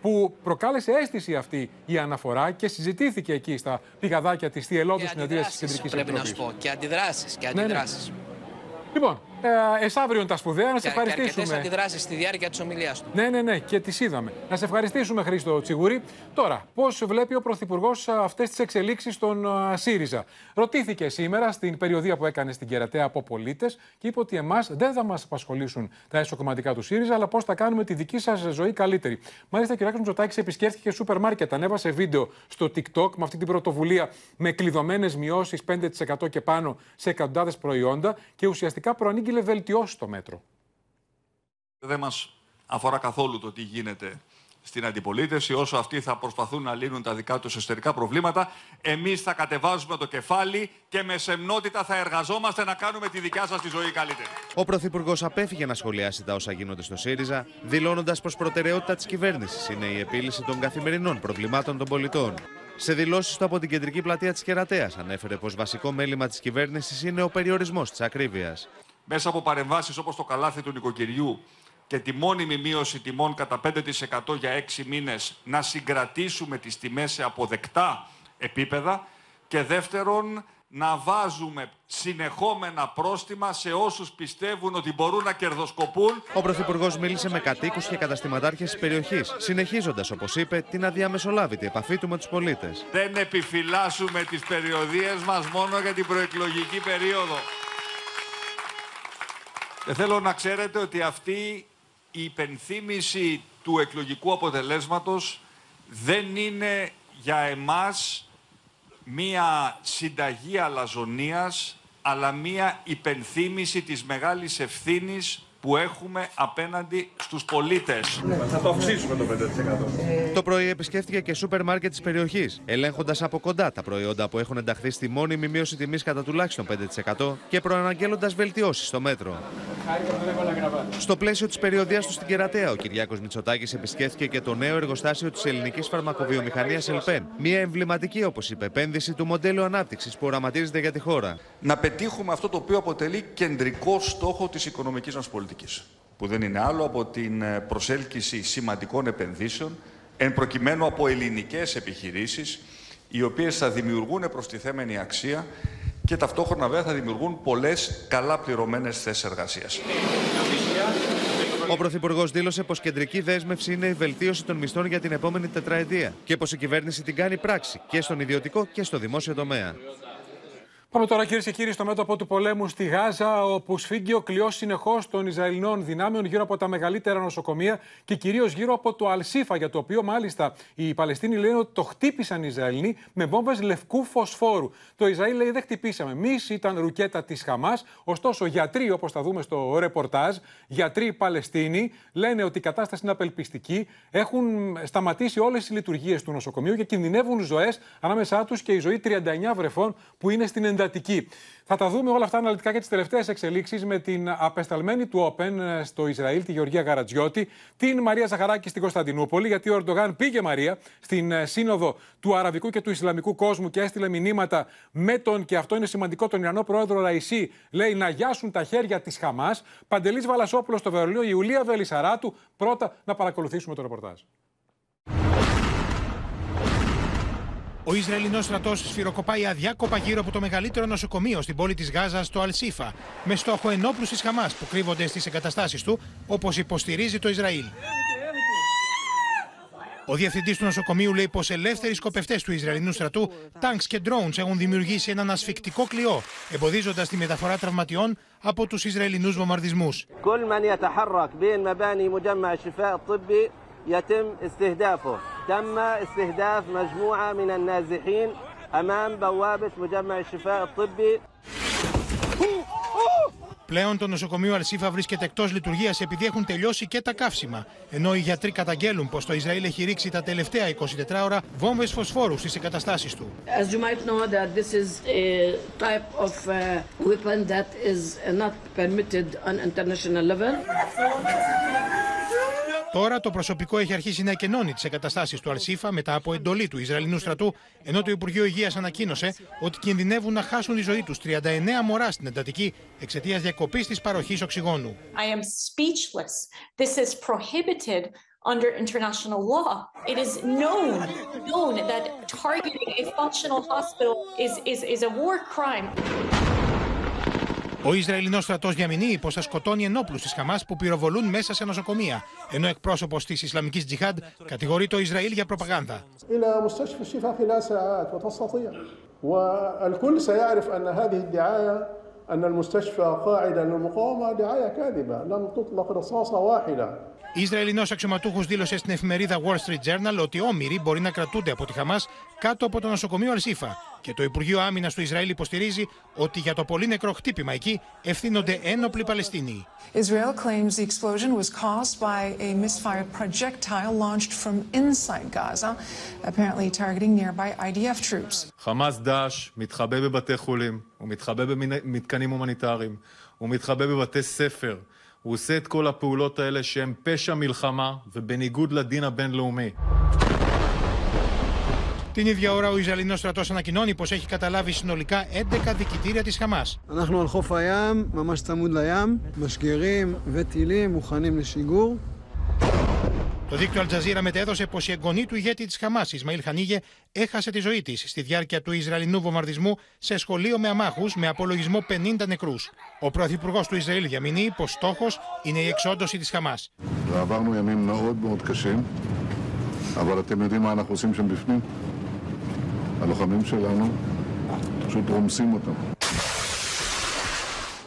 που προκάλεσε αίσθηση αυτή η αναφορά και συζητήθηκε εκεί στα πηγαδάκια της θυελώδους συνεδρίας της Κεντρικής Επιτροπής. Πρέπει να σου πω, και αντιδράσεις. Ναι. Λοιπόν, αύριο είναι τα σπουδαία, να σε ευχαριστήσουμε. Και αρκετές αντιδράσεις στη διάρκεια της ομιλίας του. Ναι, και τις είδαμε. Να σε ευχαριστήσουμε, Χρήστο Τσιγκουρή. Τώρα, πώς βλέπει ο Πρωθυπουργός αυτές τις εξελίξεις στον ΣΥΡΙΖΑ? Ρωτήθηκε σήμερα στην περιοδεία που έκανε στην Κερατέα από πολίτες και είπε ότι εμάς δεν θα μας απασχολήσουν τα εσωκομματικά του ΣΥΡΙΖΑ, αλλά πώς θα κάνουμε τη δική σας ζωή καλύτερη. Μάλιστα, ο Κυριάκος Μητσοτάκης επισκέφθηκε σούπερ μάρκετ, ανέβασε βίντεο στο TikTok με αυτή την πρωτοβουλία με κλειδωμένες μειώσεις 5% και πάνω σε εκατοντάδες προϊόντα και ουσιαστικά προανήγγειλε βελτιώσει το μέτρο. Δεν μας αφορά καθόλου το τι γίνεται στην αντιπολίτευση, όσο αυτοί θα προσπαθούν να λύνουν τα δικά τους εσωτερικά προβλήματα, εμείς θα κατεβάζουμε το κεφάλι και με σεμνότητα θα εργαζόμαστε να κάνουμε τη δικιά σας τη ζωή καλύτερη. Ο Πρωθυπουργός απέφυγε να σχολιάσει τα όσα γίνονται στο ΣΥΡΙΖΑ, δηλώνοντας πως προτεραιότητα της κυβέρνησης είναι η επίλυση των καθημερινών προβλημάτων των πολιτών. Σε δηλώσεις του από την κεντρική πλατεία της Κερατέας, ανέφερε πως βασικό μέλημα της κυβέρνησης είναι ο περιορισμός της ακρίβειας. Μέσα από παρεμβάσεις όπως το καλάθι του νοικοκυριού και τη μόνιμη μείωση τιμών κατά 5% για 6 μήνες, να συγκρατήσουμε τις τιμές σε αποδεκτά επίπεδα. Και δεύτερον, να βάζουμε συνεχόμενα πρόστιμα σε όσους πιστεύουν ότι μπορούν να κερδοσκοπούν. Ο Πρωθυπουργός μίλησε με κατοίκους και καταστηματάρχες της περιοχής, συνεχίζοντας, όπως είπε, την αδιαμεσολάβητη επαφή του με τους πολίτες. Δεν επιφυλάσσουμε τις περιοδίες μας μόνο για την προεκλογική περίοδο. Θέλω να ξέρετε ότι αυτή η υπενθύμηση του εκλογικού αποτελέσματος δεν είναι για εμάς μία συνταγή αλαζονίας, αλλά μία υπενθύμηση της μεγάλης ευθύνης που έχουμε απέναντι στους πολίτες. Θα το αυξήσουμε το 5%. Το πρωί επισκέφτηκε και σούπερ μάρκετ της περιοχής, ελέγχοντας από κοντά τα προϊόντα που έχουν ενταχθεί στη μόνιμη μείωση τιμής κατά τουλάχιστον 5% και προαναγγέλλοντας βελτιώσεις στο μέτρο. Στο πλαίσιο της περιοδίας του στην Κερατέα, ο Κυριάκος Μητσοτάκης επισκέφθηκε και το νέο εργοστάσιο της ελληνικής φαρμακοβιομηχανίας Open, μια εμβληματική, όπως είπε, επένδυση του μοντέλου ανάπτυξης που οραματίζεται για τη χώρα. Να πετύχουμε αυτό το οποίο αποτελεί κεντρικό στόχο της οικονομικής μας πολιτικής, που δεν είναι άλλο από την προσέλκυση σημαντικών επενδύσεων, εν προκειμένου από ελληνικές επιχειρήσεις, οι οποίες θα δημιουργούν προστιθέμενη αξία και ταυτόχρονα βέβαια θα δημιουργούν πολλές καλά πληρωμένες θέσεις εργασίας. Ο Πρωθυπουργός δήλωσε πως κεντρική δέσμευση είναι η βελτίωση των μισθών για την επόμενη τετραετία και πως η κυβέρνηση την κάνει πράξη και στον ιδιωτικό και στο δημόσιο τομέα. Πάμε τώρα, κυρίες και κύριοι, στο μέτωπο του πολέμου στη Γάζα, όπου σφίγγει ο κλειός συνεχώς των Ισραηλινών δυνάμεων γύρω από τα μεγαλύτερα νοσοκομεία και κυρίως γύρω από το Αλ Σίφα, για το οποίο μάλιστα οι Παλαιστίνοι λένε ότι το χτύπησαν οι Ισραηλινοί με βόμβες λευκού φωσφόρου. Το Ισραήλ λέει: δεν χτυπήσαμε εμείς, ήταν ρουκέτα της Χαμάς. Ωστόσο, γιατροί, όπως θα δούμε στο ρεπορτάζ, γιατροί Παλαιστίνοι λένε ότι η κατάσταση είναι απελπιστική. Έχουν σταματήσει όλες οι λειτουργίες του νοσοκομείου και κινδυνεύουν ζωές, ανάμεσά τους και η ζωή 39 βρεφών που είναι στην εντατική. Θα τα δούμε όλα αυτά αναλυτικά και τις τελευταίες εξελίξεις με την απεσταλμένη του Open στο Ισραήλ, τη Γεωργία Γαρατζιώτη, την Μαρία Ζαχαράκη στην Κωνσταντινούπολη, γιατί ο Ερντογάν πήγε, Μαρία, στην σύνοδο του αραβικού και του ισλαμικού κόσμου και έστειλε μηνύματα με τον, και αυτό είναι σημαντικό, τον Ιρανό πρόεδρο Ραϊσί, λέει, να γιάσουν τα χέρια της Χαμάς. Παντελής Βαλασόπουλος στο Βερολίνο, η Ιουλία Βελισσαράτου. Πρώτα να παρακολουθήσουμε το ρεπορτάζ. Ο Ισραηλινός στρατός σφυροκοπάει αδιάκοπα γύρω από το μεγαλύτερο νοσοκομείο στην πόλη της Γάζας, το Αλ Σίφα, με στόχο ενόπλους της Χαμάς που κρύβονται στις εγκαταστάσεις του, όπως υποστηρίζει το Ισραήλ. Ο διευθυντής του νοσοκομείου λέει πως ελεύθεροι σκοπευτές του Ισραηλινού στρατού, τάγκς και ντρόουνς, έχουν δημιουργήσει έναν ασφυκτικό κλειό, εμποδίζοντας τη μεταφορά τραυματιών από τους Ισραηλινούς βομβαρδισμούς. يتم استهدافه تم استهداف مجموعة من النازحين أمام بوابة مجمع الشفاء الطبي. Πλέον το νοσοκομείο Αλ Σίφα βρίσκεται εκτός λειτουργίας επειδή έχουν τελειώσει και τα καύσιμα. Ενώ οι γιατροί καταγγέλουν πως το Ισραήλ έχει ρίξει τα τελευταία 24 ώρα βόμβες φωσφόρου στις εγκαταστάσεις του. As you might know that this is a type of weapon that is not permitted on international level. Τώρα το προσωπικό έχει αρχίσει να εκενώνει τις εγκαταστάσεις του Αλ Σίφα μετά από εντολή του Ισραηλινού στρατού, ενώ το Υπουργείο Υγείας ανακοίνωσε ότι κινδυνεύουν να χάσουν τη ζωή τους 39 μωρά στην εντατική εξαιτίας διακοπής της παροχής οξυγόνου. I am speechless. This is prohibited under international law. It is known that targeting a functional hospital is a war crime. Ο Ισραηλινός στρατός διαμηνύει πως θα σκοτώνει ενόπλους της Χαμάς που πυροβολούν μέσα σε νοσοκομεία, ενώ εκπρόσωπος της Ισλαμικής Τζιχάντ κατηγορεί το Ισραήλ για προπαγάνδα. Ισραηλινός αξιωματούχος δήλωσε στην εφημερίδα Wall Street Journal ότι όμηροι μπορεί να κρατούνται από τη Χαμάς κάτω από το νοσοκομείο Αλ Σίφα. Και το Υπουργείο Άμυνας του Ισραήλ υποστηρίζει ότι για το πολύ νεκρό χτύπημα εκεί ευθύνονται ένοπλοι Παλαιστίνοι. Israel claims the explosion was caused by a misfired projectile launched from inside Gaza, apparently targeting nearby IDF troops. Χαμάς Ντάεσ מתחבא בבתי חולים, הוא מתחבא במתקנים הומניטריים, הוא מתחבא בבתי ספר. הוא עושה את כל הפעולות האלה שהן פשע מלחמה ובניגוד לדין הבינלאומי. Την ίδια ώρα ο Ισραηλινός στρατός ανακοινώνει πως έχει καταλάβει συνολικά 11 δικητήρια της Χαμάς. אנחנו על חוף הים, ממש צמוד לים, משגרים וטילים מוכנים לשיגור. Το δίκτυο Αλτζαζίρα μετέδωσε πως η εγγονή του ηγέτη της Χαμάς, Ισμαήλ Χανίγε, έχασε τη ζωή της στη διάρκεια του Ισραηλινού βομβαρδισμού σε σχολείο με αμάχους με απολογισμό 50 νεκρούς. Ο πρωθυπουργός του Ισραήλ διαμηνεί πως στόχος είναι η εξόντωση της Χαμάς.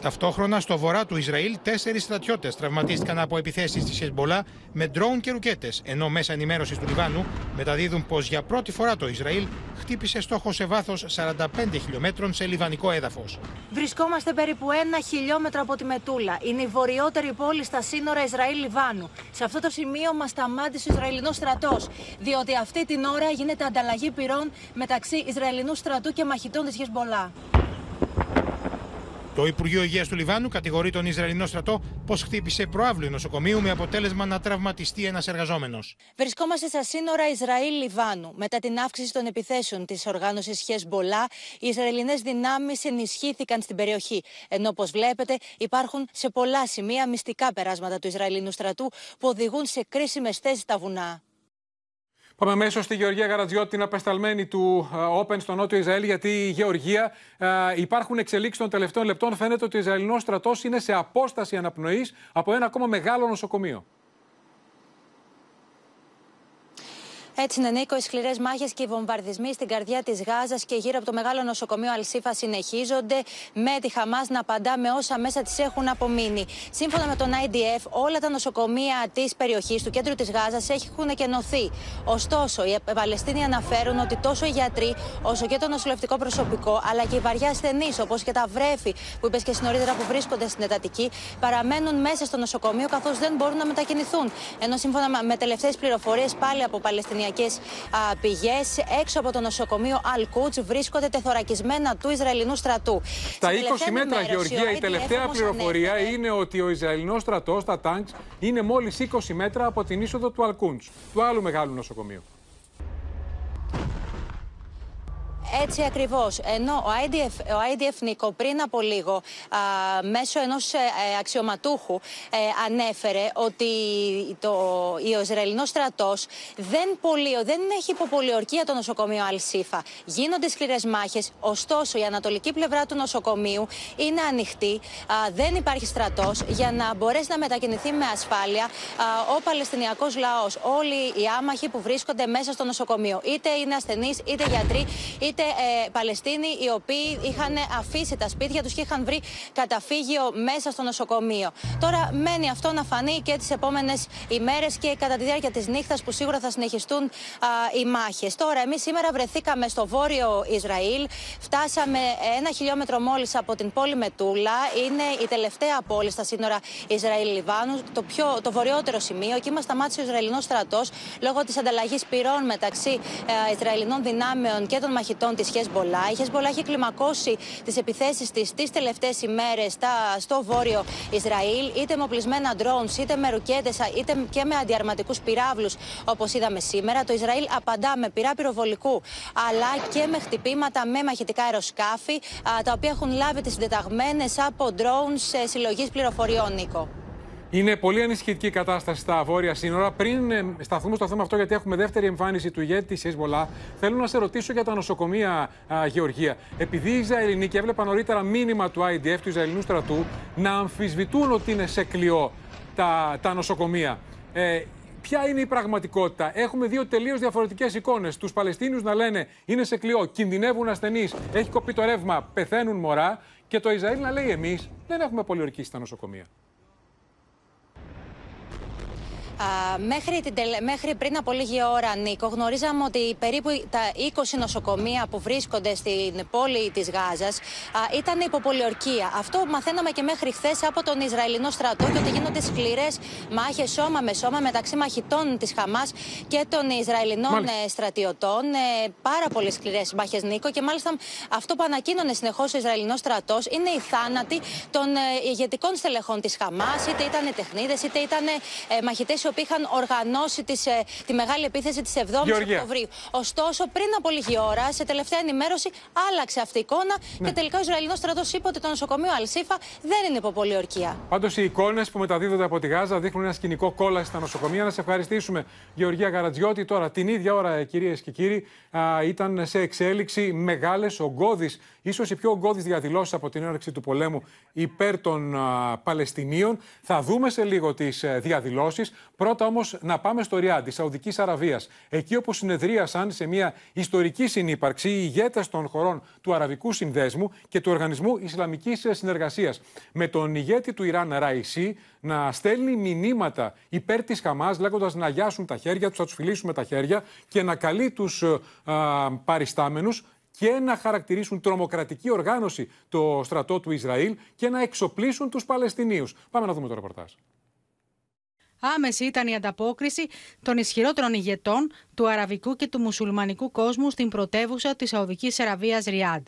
Ταυτόχρονα στο βορρά του Ισραήλ 4 στρατιώτες τραυματίστηκαν από επιθέσεις της Χεζμπολά με ντρόουν και ρουκέτες, ενώ μέσα ενημέρωσης του Λιβάνου μεταδίδουν πως για πρώτη φορά το Ισραήλ χτύπησε στόχο σε βάθος 45 χιλιόμετρων σε λιβανικό έδαφος. Βρισκόμαστε περίπου 1 χιλιόμετρο από τη Μετούλα. Είναι η βορειότερη πόλη στα σύνορα Ισραήλ-Λιβάνου. Σε αυτό το σημείο μας σταμάτησε ο Ισραηλινός στρατός, διότι αυτή την ώρα γίνεται ανταλλαγή πυρών μεταξύ Ισραηλινού στρατού και μαχητών της Χεζμπολά. Το Υπουργείο Υγείας του Λιβάνου κατηγορεί τον Ισραηλινό στρατό πως χτύπησε προαύλιο νοσοκομείου με αποτέλεσμα να τραυματιστεί ένας εργαζόμενος. Βρισκόμαστε στα σύνορα Ισραήλ-Λιβάνου. Μετά την αύξηση των επιθέσεων της οργάνωσης Χεζμπολά, οι Ισραηλινές δυνάμεις ενισχύθηκαν στην περιοχή. Ενώ, όπως βλέπετε, υπάρχουν σε πολλά σημεία μυστικά περάσματα του Ισραηλινού στρατού που οδηγούν σε κρίσιμες θέσεις στα βουνά. Πάμε αμέσως στη Γεωργία Γαρατζιώτη, την απεσταλμένη του Open στο Νότιο Ισραήλ. Γιατί η Γεωργία, υπάρχουν εξελίξεις των τελευταίων λεπτών. Φαίνεται ότι ο Ισραηλινός στρατός είναι σε απόσταση αναπνοής από ένα ακόμα μεγάλο νοσοκομείο. Έτσι είναι, Νίκο, οι σκληρές μάχες και οι βομβαρδισμοί στην καρδιά της Γάζας και γύρω από το μεγάλο νοσοκομείο Αλ Σίφα συνεχίζονται, με τη Χαμάς να απαντά με όσα μέσα της έχουν απομείνει. Σύμφωνα με τον IDF, όλα τα νοσοκομεία της περιοχής, του κέντρου της Γάζας, έχουν εκενωθεί. Ωστόσο, οι Παλαιστίνοι αναφέρουν ότι τόσο οι γιατροί, όσο και το νοσηλευτικό προσωπικό, αλλά και οι βαριά ασθενείς, όπως και τα βρέφη που είπες και νωρίτερα που βρίσκονται στην εντατική, παραμένουν μέσα στο νοσοκομείο καθώς δεν μπορούν να μετακινηθούν. Ενώ σύμφωνα με τελευταίες πληροφορίες πάλι από Παλαιστινιακές πηγές, έξω από το νοσοκομείο Αλ-Κούτς βρίσκονται τεθωρακισμένα του Ισραηλινού στρατού. Στα 20 μέτρα, Γεωργία, η τελευταία πληροφορία είναι ότι ο Ισραηλινός στρατός, τα τάγκς, είναι μόλις 20 μέτρα από την είσοδο του Αλ-Κούτς, του άλλου μεγάλου νοσοκομείου. Έτσι ακριβώς. Ενώ ο IDF, Νίκο, πριν από λίγο, μέσω ενός αξιωματούχου ανέφερε ότι ο Ισραηλινός στρατός δεν έχει υποπολιορκία το νοσοκομείο Αλ Σίφα. Γίνονται σκληρές μάχες, ωστόσο η ανατολική πλευρά του νοσοκομείου είναι ανοιχτή, δεν υπάρχει στρατός για να μπορέσει να μετακινηθεί με ασφάλεια ο Παλαιστινιακός λαός. Όλοι οι άμαχοι που βρίσκονται μέσα στο νοσοκομείο, είτε είναι ασθενείς, είτε γιατροί, είτε Παλαιστίνοι οι οποίοι είχαν αφήσει τα σπίτια τους και είχαν βρει καταφύγιο μέσα στο νοσοκομείο. Τώρα μένει αυτό να φανεί και τις επόμενες ημέρες και κατά τη διάρκεια της νύχτας, που σίγουρα θα συνεχιστούν οι μάχες. Τώρα, εμείς σήμερα βρεθήκαμε στο βόρειο Ισραήλ. Φτάσαμε 1 χιλιόμετρο μόλις από την πόλη Μετούλα. Είναι η τελευταία πόλη στα σύνορα Ισραήλ-Λιβάνου, το βορειότερο σημείο. Εκεί μας σταμάτησε ο Ισραηλινός στρατός λόγω της ανταλλαγής πυρών μεταξύ Ισραηλινών δυνάμεων και των μαχητών της Χεζμπολά. Η Χεζμπολά έχει κλιμακώσει τις επιθέσεις της τις τελευταίες ημέρες στο βόρειο Ισραήλ, είτε με οπλισμένα ντρόουνς, είτε με ρουκέτες, είτε και με αντιαρματικούς πυράβλους, όπως είδαμε σήμερα. Το Ισραήλ απαντά με πυρά πυροβολικού, αλλά και με χτυπήματα με μαχητικά αεροσκάφη, τα οποία έχουν λάβει τις συντεταγμένες από ντρόουνς συλλογής πληροφοριών, Νίκο. Είναι πολύ ανησυχητική η κατάσταση στα βόρεια σύνορα. Πριν σταθούμε στο θέμα αυτό, γιατί έχουμε δεύτερη εμφάνιση του ηγέτη της Χεζμπολά, θέλω να σε ρωτήσω για τα νοσοκομεία, Γεωργία. Επειδή οι Ισραηλινοί, και έβλεπα νωρίτερα μήνυμα του IDF, του Ισραηλινού στρατού, να αμφισβητούν ότι είναι σε κλειό τα νοσοκομεία. Ποια είναι η πραγματικότητα? Έχουμε δύο τελείως διαφορετικές εικόνες. Τους Παλαιστίνιους να λένε είναι σε κλειό, κινδυνεύουν ασθενείς, έχει κοπεί το ρεύμα, πεθαίνουν μωρά. Και το Ισραήλ να λέει εμείς δεν έχουμε πολιορκήσει τα νοσοκομεία. Μέχρι πριν από λίγη ώρα, Νίκο, γνωρίζαμε ότι περίπου τα 20 νοσοκομεία που βρίσκονται στην πόλη της Γάζας ήταν υποπολιορκία. Αυτό μαθαίναμε και μέχρι χθες από τον Ισραηλινό στρατό και ότι γίνονται σκληρές μάχες σώμα με σώμα μεταξύ μαχητών της Χαμάς και των Ισραηλινών στρατιωτών. Πάρα πολύ σκληρές μάχες, Νίκο, και μάλιστα αυτό που ανακοίνωνε συνεχώς ο Ισραηλινός στρατός είναι οι θάνατοι των ηγετικών στελεχών της Χαμάς, είτε ήταν τεχνίδες, είτε ήταν μαχητές οι οποίοι είχαν οργανώσει τη μεγάλη επίθεση της 7ης Οκτωβρίου. Ωστόσο, πριν από λίγη ώρα, σε τελευταία ενημέρωση, άλλαξε αυτή η εικόνα και τελικά ο Ισραηλινός στρατός είπε ότι το νοσοκομείο Αλ Σίφα δεν είναι υποπολιορκία. Πάντως, οι εικόνες που μεταδίδονται από τη Γάζα δείχνουν ένα σκηνικό κόλαση στα νοσοκομεία. Να σε ευχαριστήσουμε, Γεωργία Γαρατζιώτη. Τώρα, την ίδια ώρα, κυρίες και κύριοι, ήταν σε εξέλιξη μεγάλες, ογκώδεις, ίσως οι πιο ογκώδεις διαδηλώσεις από την έναρξη του πολέμου υπέρ των Παλαιστινίων. Θα δούμε σε λίγο τις διαδηλώσεις. Πρώτα όμως να πάμε στο Ριάντ της Σαουδικής Αραβίας. Εκεί όπου συνεδρίασαν σε μια ιστορική συνύπαρξη οι ηγέτες των χωρών του Αραβικού Συνδέσμου και του Οργανισμού Ισλαμικής Συνεργασίας. Με τον ηγέτη του Ιράν Ραϊσί να στέλνει μηνύματα υπέρ της Χαμάς, λέγοντας να γιάσουν τα χέρια τους, θα τους φιλήσουμε τα χέρια, και να καλεί τους παριστάμενους και να χαρακτηρίσουν τρομοκρατική οργάνωση το στρατό του Ισραήλ και να εξοπλίσουν τους Παλαιστινίους. Πάμε να δούμε το ρεπορτάζ. Άμεση ήταν η ανταπόκριση των ισχυρότερων ηγετών του αραβικού και του μουσουλμανικού κόσμου στην πρωτεύουσα της Σαουδικής Αραβίας Ριάντ.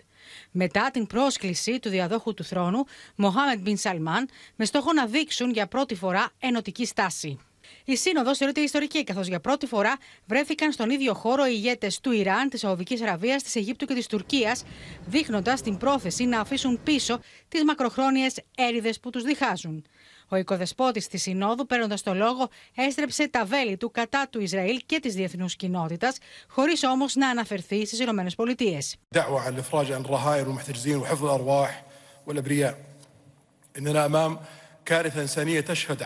Μετά την πρόσκληση του διαδόχου του θρόνου, Μοχάμεντ Μπιν Σαλμάν, με στόχο να δείξουν για πρώτη φορά ενωτική στάση. Η σύνοδος θεωρείται ιστορική, καθώς για πρώτη φορά βρέθηκαν στον ίδιο χώρο οι ηγέτες του Ιράν, της Σαουδικής Αραβίας, της Αιγύπτου και της Τουρκίας, δείχνοντας την πρόθεση να αφήσουν πίσω τις μακροχρόνιες έρηδες που τους διχάζουν. Ο οικοδεσπότης της Συνόδου, παίρνοντας το λόγο, έστρεψε τα βέλη του κατά του Ισραήλ και της διεθνούς κοινότητας, χωρίς όμως να αναφερθεί στις Ηνωμένες Πολιτείες. كارثة إنسانية تشهد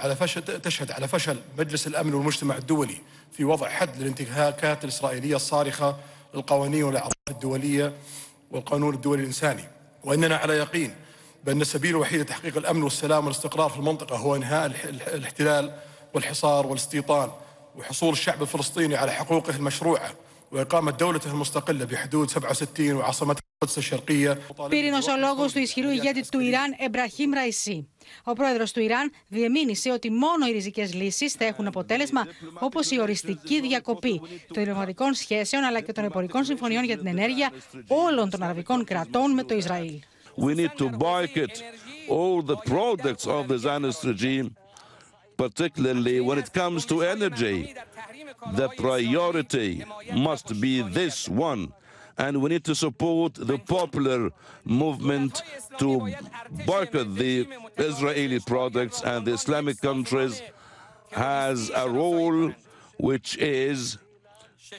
على فشل مجلس الأمن والمجتمع الدولي في وضع حد للانتهاكات الإسرائيلية الصارخة للقوانين والأعراض الدولية والقانون الدولي الإنساني، وإننا على يقين بأن السبيل الوحيد لتحقيق الأمن والسلام والاستقرار في المنطقة هو إنهاء الاحتلال والحصار والاستيطان وحصول الشعب الفلسطيني على حقوقه المشروعة وإقامة دولته المستقلة بحدود 67 وعاصمتها القدس الشرقية. Πήρινος ο λόγος του ισχυρού ηγέτη του Ιράν, Εμπραχήμ Ραϊσί. Ο πρόεδρος του Ιράν διεμήνησε ότι μόνο οι ριζικές λύσεις θα έχουν αποτέλεσμα, όπως η οριστική διακοπή των διπλωματικών σχέσεων αλλά και των εμπορικών συμφωνιών για την ενέργεια όλων των αραβικών κρατών με το Ισραήλ. We need to boycott all the products of the Zionist regime, particularly when it comes to energy. The priority must be this one. And we need to support the popular movement to boycott the Israeli products, and the Islamic countries has a role which is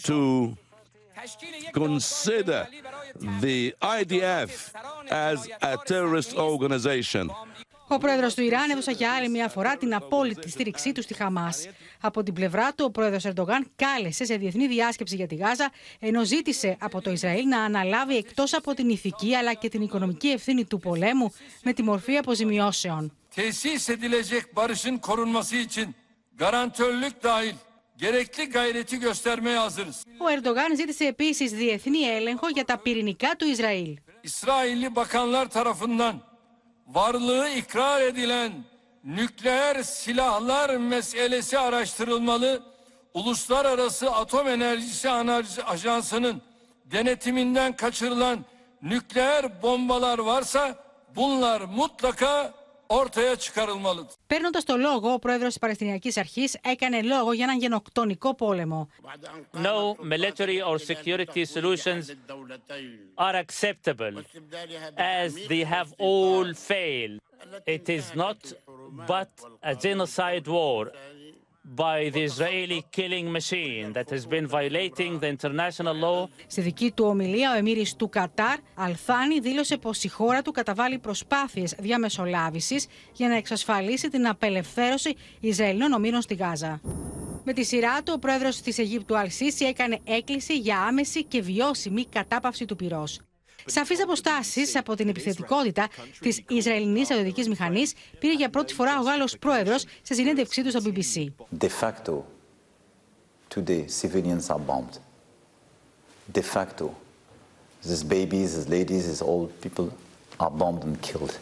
to consider the IDF as a terrorist organization. Ο πρόεδρος του Ιράν έδωσε για άλλη μια φορά την απόλυτη στήριξή του στη Χαμάς. Από την πλευρά του, ο πρόεδρος Ερντογάν κάλεσε σε διεθνή διάσκεψη για τη Γάζα, ενώ ζήτησε από το Ισραήλ να αναλάβει εκτός από την ηθική αλλά και την οικονομική ευθύνη του πολέμου με τη μορφή αποζημιώσεων. Ο Ερντογάν ζήτησε επίσης διεθνή έλεγχο για τα πυρηνικά του Ισραήλ. Varlığı ikrar edilen nükleer silahlar meselesi araştırılmalı. Uluslararası Atom Enerjisi Ajansı'nın denetiminden kaçırılan nükleer bombalar varsa bunlar mutlaka ortaya çıkarılmalıdır. Παίρνοντας το λόγο, ο πρόεδρος της Παλαιστινιακής Αρχής έκανε λόγο για έναν γενοκτονικό πόλεμο. No military or security solutions are acceptable as they have all failed. It is not but a genocide war by the Israeli killing machine that has been violating the international law. Στη δική του ομιλία, ο εμίρης του Κατάρ, Αλθάνη, δήλωσε πως η χώρα του καταβάλει προσπάθειες διαμεσολάβησης για να εξασφαλίσει την απελευθέρωση Ισραηλινών ομήρων στη Γάζα. Με τη σειρά του, ο πρόεδρος της Αιγύπτου Αλ Σίσι έκανε έκκληση για άμεση και βιώσιμη κατάπαυση του πυρός. Σαφείς αποστάσεις από την επιθετικότητα της Ισραηλινής στρατιωτικής μηχανής πήρε για πρώτη φορά ο Γάλλος πρόεδρος σε συνέντευξή του στο BBC. De facto, today civilians are bombed. De facto, these babies, these ladies, these old people are bombed and killed.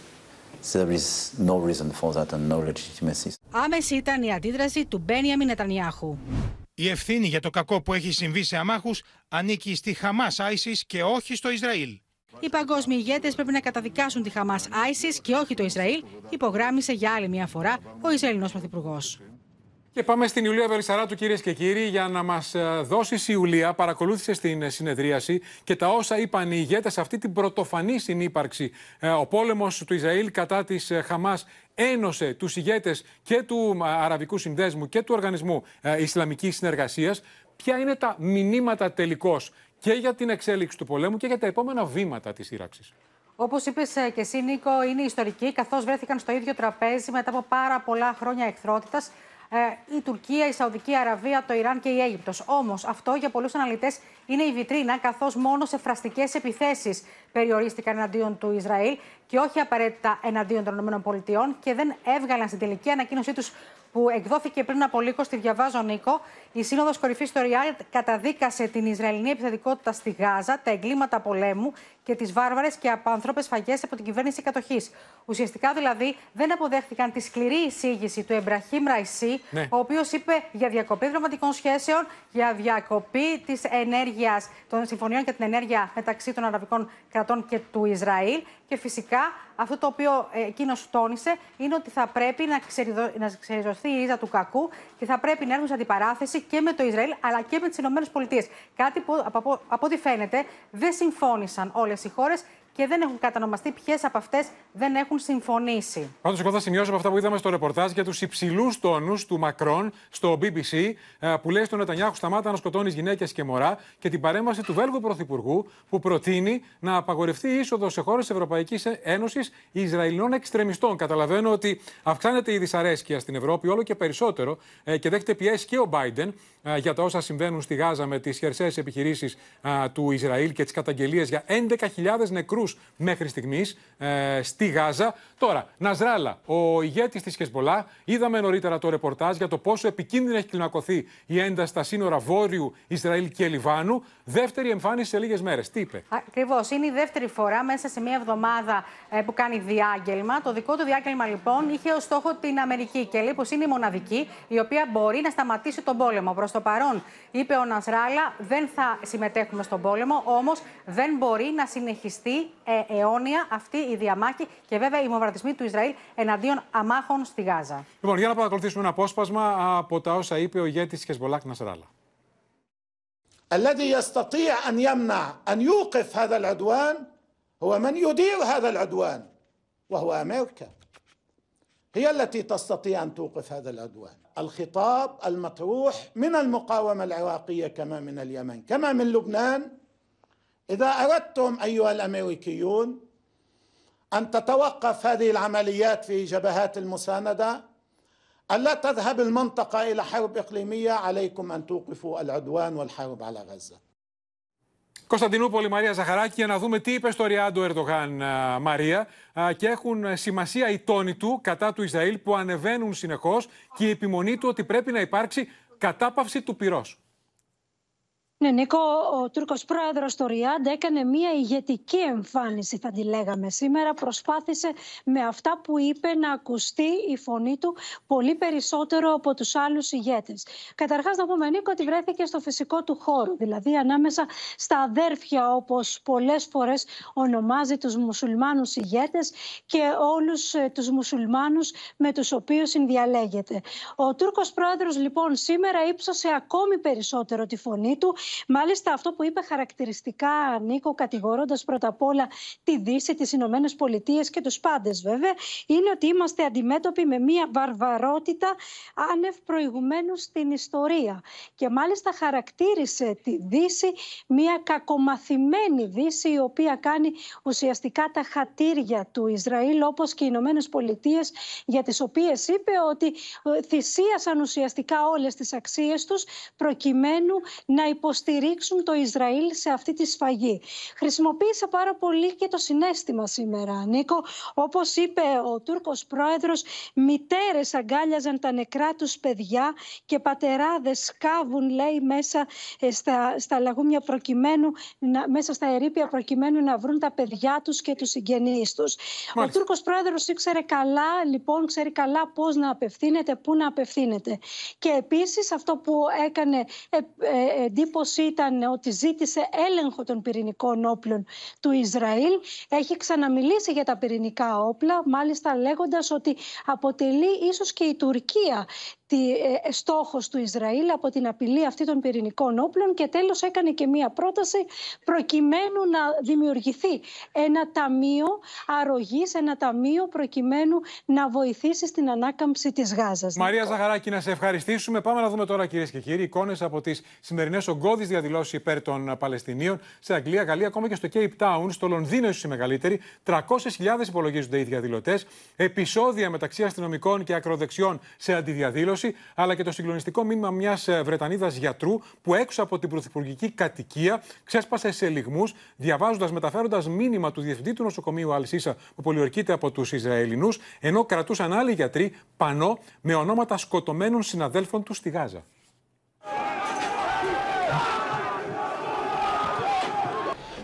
There is no reason for that and no legitimacy. Άμεση ήταν η αντίδραση του Μπένιαμιν Νετανιάχου. Η ευθύνη για το κακό που έχει συμβεί σε αμάχους ανήκει στη Χαμάς Άισις και όχι στο Ισραήλ. Οι παγκόσμιοι ηγέτες πρέπει να καταδικάσουν τη Χαμάς Άισις και όχι το Ισραήλ, υπογράμμισε για άλλη μια φορά ο Ισραηλινός Πρωθυπουργός. Και πάμε στην Ιουλία Βελισσαράτου, κυρίες και κύριοι, για να μας δώσει. Ιουλία, παρακολούθησε στην συνεδρίαση και τα όσα είπαν οι ηγέτες αυτή την πρωτοφανή συνύπαρξη. Ο πόλεμος του Ισραήλ κατά της Χαμάς ένωσε τους ηγέτες και του Αραβικού Συνδέσμου και του Οργανισμού Ισλαμικής Συνεργασίας. Ποια είναι τα μηνύματα τελικώς και για την εξέλιξη του πολέμου και για τα επόμενα βήματα της σύραξης? Όπως είπες και εσύ, Νίκο, είναι ιστορική, καθώς βρέθηκαν στο ίδιο τραπέζι μετά από πάρα πολλά χρόνια εχθρότητας η Τουρκία, η Σαουδική Αραβία, το Ιράν και η Αίγυπτος. Όμως αυτό για πολλούς αναλυτές είναι η βιτρίνα, καθώς μόνο σε φραστικές επιθέσεις περιορίστηκαν εναντίον του Ισραήλ και όχι απαραίτητα εναντίον των ΗΠΑ και δεν έβγαλαν στην τελική ανακοίνωσή τους που εκδόθηκε πριν από λίγο, στη διαβάζω, Νίκο. Η Σύνοδος Κορυφής στο Ριάντ καταδίκασε την Ισραηλινή επιθετικότητα στη Γάζα, τα εγκλήματα πολέμου και τις βάρβαρες και απάνθρωπες φαγές από την κυβέρνηση κατοχής. Ουσιαστικά δηλαδή δεν αποδέχτηκαν τη σκληρή εισήγηση του Εμπραχήμ Ραϊσί, ναι, ο οποίος είπε για διακοπή δραματικών σχέσεων, για διακοπή της ενέργειας, των συμφωνιών για την ενέργεια μεταξύ των αραβικών κρατών και του Ισραήλ. Και φυσικά αυτό το οποίο εκείνος τόνισε είναι ότι θα πρέπει να ξεριζωθεί η ρίζα του κακού και θα πρέπει να έρθουν σε αντιπαράθεση και με το Ισραήλ αλλά και με τις ΗΠΑ. Κάτι που από ό,τι φαίνεται δεν συμφώνησαν όλες οι χώρες και δεν έχουν κατανομαστεί ποιες από αυτές δεν έχουν συμφωνήσει. Πάντως, εγώ θα σημειώσω από αυτά που είδαμε στο ρεπορτάζ για τους υψηλούς τόνους του Μακρόν στο BBC, που λέει στον Νετανιάχου: σταμάτα να σκοτώνεις γυναίκες και μωρά, και την παρέμβαση του Βέλγου Πρωθυπουργού, που προτείνει να απαγορευτεί η είσοδος σε χώρες Ευρωπαϊκής Ένωσης Ισραηλινών εξτρεμιστών. Καταλαβαίνω ότι αυξάνεται η δυσαρέσκεια στην Ευρώπη όλο και περισσότερο και δέχεται πιέσεις και ο Biden για τα όσα συμβαίνουν στη Γάζα με τις χερσαίες επιχειρήσεις του Ισραήλ και τις καταγγελίες για 11.000 νεκρούς μέχρι στιγμής στη Γάζα. Τώρα, Νασράλα, ο ηγέτης της Χεζμπολά, είδαμε νωρίτερα το ρεπορτάζ για το πόσο επικίνδυνα έχει κλιμακωθεί η ένταση στα σύνορα Βόρειου Ισραήλ και Λιβάνου. Δεύτερη εμφάνιση σε λίγες μέρες. Τι είπε? Ακριβώς. Είναι η δεύτερη φορά μέσα σε μία εβδομάδα που κάνει διάγγελμα. Το δικό του διάγγελμα, λοιπόν, είχε ως στόχο την Αμερική και λέει πως είναι η μοναδική η οποία μπορεί να σταματήσει τον πόλεμο. Προς το παρόν, είπε ο Νασράλα, δεν θα συμμετέχουμε στον πόλεμο, όμως δεν μπορεί να συνεχιστεί αιώνια αυτή η διαμάχη και βέβαια οι μοβρατισμοί του Ισραήλ εναντίον αμάχων στη Γάζα. Λοιπόν, για να παρακολουθήσουμε ένα απόσπασμα από τα όσα είπε ο ηγέτης της Χεζμπολάχ Νασράλα. الذي يستطيع أن يمنع أن يوقف هذا العدوان هو من يدير هذا العدوان وهو أمريكا. هي التي تستطيع أن توقف هذا العدوان. الخطاب المطروح من المقاومة العراقية كما من اليمن كما من لبنان: إذا أردتم أيها الأمريكيون أن تتوقف هذه العمليات في جبهات المساندة، ألا تذهب المنطقة إلى حرب إقليمية، عليكم أن توقفوا العدوان والحرب على غزة. Κωνσταντινούπολη, Μαρία Ζαχαράκη, για να δούμε τι είπε στο Ριάντ ο Ερντογάν, Μαρία. Και έχουν σημασία οι τόνοι του κατά του Ισραήλ που ανεβαίνουν συνεχώς και η επιμονή του ότι πρέπει να υπάρξει κατάπαυση του πυρός. Ναι, Νίκο, ο Τούρκος πρόεδρος στο Ριάντ έκανε μια ηγετική εμφάνιση, θα τη λέγαμε σήμερα. Προσπάθησε με αυτά που είπε να ακουστεί η φωνή του πολύ περισσότερο από τους άλλους ηγέτες. Καταρχάς, να πούμε, Νίκο, ότι βρέθηκε στο φυσικό του χώρο, δηλαδή ανάμεσα στα αδέρφια, όπως πολλές φορές ονομάζει τους μουσουλμάνους ηγέτες και όλους τους μουσουλμάνους με τους οποίους συνδιαλέγεται. Ο Τούρκος πρόεδρος, λοιπόν, σήμερα ύψωσε ακόμη περισσότερο τη φωνή του. Μάλιστα, αυτό που είπε χαρακτηριστικά, Νίκο, κατηγορώντας πρώτα απ' όλα τη Δύση, τις Ηνωμένες Πολιτείες και τους πάντες βέβαια, είναι ότι είμαστε αντιμέτωποι με μια βαρβαρότητα άνευ προηγουμένου στην ιστορία. Και μάλιστα χαρακτήρισε τη Δύση μια κακομαθημένη Δύση, η οποία κάνει ουσιαστικά τα χατήρια του Ισραήλ, όπως και οι Ηνωμένες Πολιτείες, για τις οποίες είπε ότι θυσίασαν ουσιαστικά όλες τις αξίες τους προκειμένου να υποστηρίξουν υποστηρίξουν το Ισραήλ σε αυτή τη σφαγή. Χρησιμοποίησε πάρα πολύ και το συναίσθημα σήμερα, Νίκο. Όπως είπε ο Τούρκος πρόεδρος, μητέρες αγκάλιαζαν τα νεκρά τους παιδιά και πατεράδες σκάβουν, λέει, μέσα στα λαγούμια προκειμένου, μέσα στα ερείπια προκειμένου να βρουν τα παιδιά τους και τους συγγενείς τους. Μάλιστα. Ο Τούρκος πρόεδρος ήξερε καλά, λοιπόν, ξέρει καλά πώς να απευθύνεται, πού να απευθύνεται. Και επίσης αυτό που έκανε εντύπωση ήταν ότι ζήτησε έλεγχο των πυρηνικών όπλων του Ισραήλ. Έχει ξαναμιλήσει για τα πυρηνικά όπλα, μάλιστα λέγοντας ότι αποτελεί ίσως και η Τουρκία στόχος του Ισραήλ από την απειλή αυτή των πυρηνικών όπλων, και τέλος έκανε και μία πρόταση προκειμένου να δημιουργηθεί ένα ταμείο αρρωγής, ένα ταμείο προκειμένου να βοηθήσει στην ανάκαμψη της Γάζας. Μαρία Ζαχαράκη, να σε ευχαριστήσουμε. Πάμε να δούμε τώρα, κυρίες και κύριοι, εικόνες από τις σημερινές ογκώδεις διαδηλώσεις υπέρ των Παλαιστινίων σε Αγγλία, Γαλλία, ακόμα και στο Cape Town, στο Λονδίνο ίσως οι μεγαλύτεροι. 300.000 υπολογίζονται οι διαδηλωτές. Επεισόδια μεταξύ αστυνομικών και ακροδεξιών σε αντιδιαδήλωση, αλλά και το συγκλονιστικό μήνυμα μιας Βρετανίδας γιατρού που έξω από την πρωθυπουργική κατοικία ξέσπασε σε λυγμούς, διαβάζοντας, μεταφέροντας μήνυμα του διευθυντή του νοσοκομείου Αλ Σίφα που πολιορκείται από τους Ισραηλινούς, ενώ κρατούσαν άλλοι γιατροί πανό με ονόματα σκοτωμένων συναδέλφων τους στη Γάζα.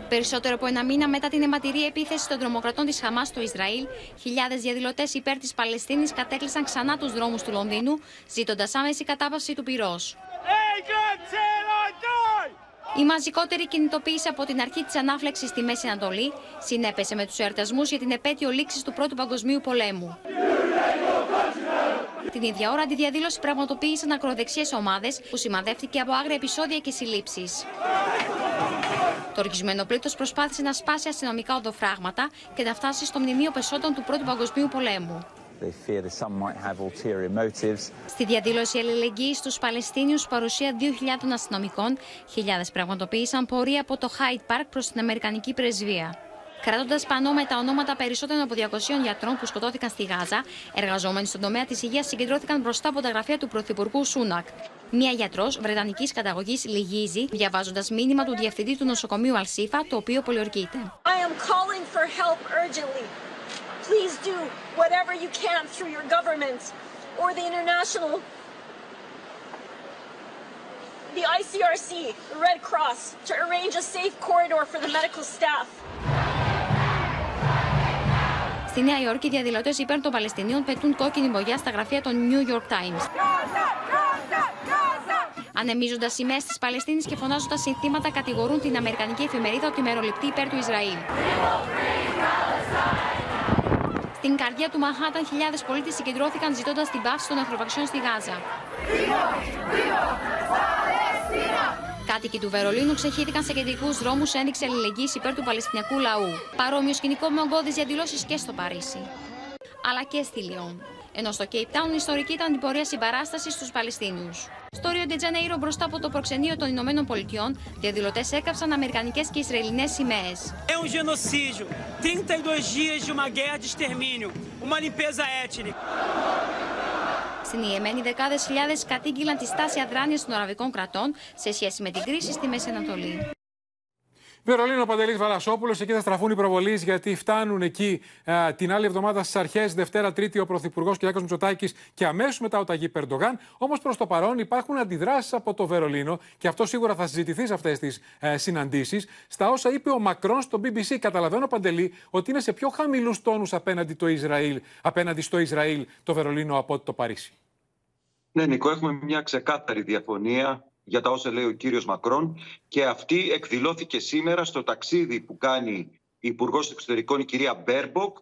Περισσότερο από ένα μήνα μετά την αιματηρή επίθεση των τρομοκρατών της Χαμάς στο Ισραήλ, χιλιάδες διαδηλωτές υπέρ της Παλαιστίνης κατέκλυσαν ξανά τους δρόμους του Λονδίνου, ζητώντας άμεση κατάπαυση του πυρός. Η μαζικότερη κινητοποίηση από την αρχή της ανάφλεξης στη Μέση Ανατολή συνέπεσε με τους εορτασμούς για την επέτειο λήξης του Πρώτου Παγκοσμίου Πολέμου. Την ίδια ώρα, αντιδιαδήλωση πραγματοποίησαν ακροδεξιές ομάδες που σημαδεύτηκε από άγρια επεισόδια και συλλήψεις. Το ορκισμένο πλήθος προσπάθησε να σπάσει αστυνομικά οδοφράγματα και να φτάσει στο μνημείο πεσόντων του Πρώτου Παγκοσμίου Πολέμου. Στη διαδήλωση αλληλεγγύης στους Παλαιστίνιους, παρουσία 2.000 αστυνομικών, χιλιάδες πραγματοποίησαν πορεία από το Hyde Park προς την Αμερικανική πρεσβεία. Κρατώντας πανό με τα ονόματα περισσότερων από 200 γιατρών που σκοτώθηκαν στη Γάζα, εργαζόμενοι στον τομέα της υγείας συγκεντρώθηκαν μπροστά από τα γραφεία του Πρωθυπουργού Σούνακ. Μία γιατρός βρετανικής καταγωγής λυγίζει, διαβάζοντας μήνυμα του διευθυντή του νοσοκομείου Αλ Σίφα, το οποίο πολιορκείται. Στη Νέα Υόρκη, οι διαδηλωτές υπέρ των Παλαιστινίων πετούν κόκκινη μπογιά στα γραφεία των New York Times, ανεμίζοντας σημαίες της Παλαιστίνης και φωνάζοντας συνθήματα, κατηγορούν την αμερικανική εφημερίδα ότι μεροληπτεί υπέρ του Ισραήλ. Στην καρδιά του Μανχάταν, χιλιάδες πολίτες συγκεντρώθηκαν ζητώντας την πάυση των ανθρωπαξιών στη Γάζα. Κάτοικοι του Βερολίνου ξεχύθηκαν σε κεντρικούς δρόμους σε ένδειξη αλληλεγγύης υπέρ του Παλαιστινιακού λαού. Παρόμοιο σκηνικό με ογκώδεις διαδηλώσεις και στο Παρίσι, αλλά και στη Λιόν. Ενώ στο Cape Town ιστορική ήταν η πορεία συμπαράστασης στους Παλαιστίνιους. Στο Ρίο ντε Τζανέιρο, μπροστά από το προξενείο των Ηνωμένων Πολιτειών, διαδηλωτές έκαψαν αμερικανικές και ισραηλινές σημαίες. Στην Ιεμένη, δεκάδες χιλιάδες κατήγγυλαν τη στάση αδράνειας των αραβικών κρατών σε σχέση με την κρίση στη Μέση Ανατολή. Βερολίνο, Παντελής Βαλασσόπουλος, εκεί θα στραφούν οι προβολείς, γιατί φτάνουν εκεί την άλλη εβδομάδα στις αρχές, Δευτέρα, Τρίτη, ο Πρωθυπουργός Κυριάκος Μητσοτάκης και αμέσως μετά ο Ταγίπ Ερντογάν. Όμως προς το παρόν υπάρχουν αντιδράσεις από το Βερολίνο, και αυτό σίγουρα θα συζητηθεί σε αυτές τις συναντήσεις. Στα όσα είπε ο Μακρόν στο BBC, καταλαβαίνω, Παντελή, ότι είναι σε πιο χαμηλούς τόνους απέναντι στο Ισραήλ το Βερολίνο από το Παρίσι. Ναι, Νικό, έχουμε μια ξεκάθαρη διαφωνία για τα όσα λέει ο κύριος Μακρόν, και αυτή εκδηλώθηκε σήμερα στο ταξίδι που κάνει η Υπουργός Εξωτερικών, η κυρία Μπέρμποκ,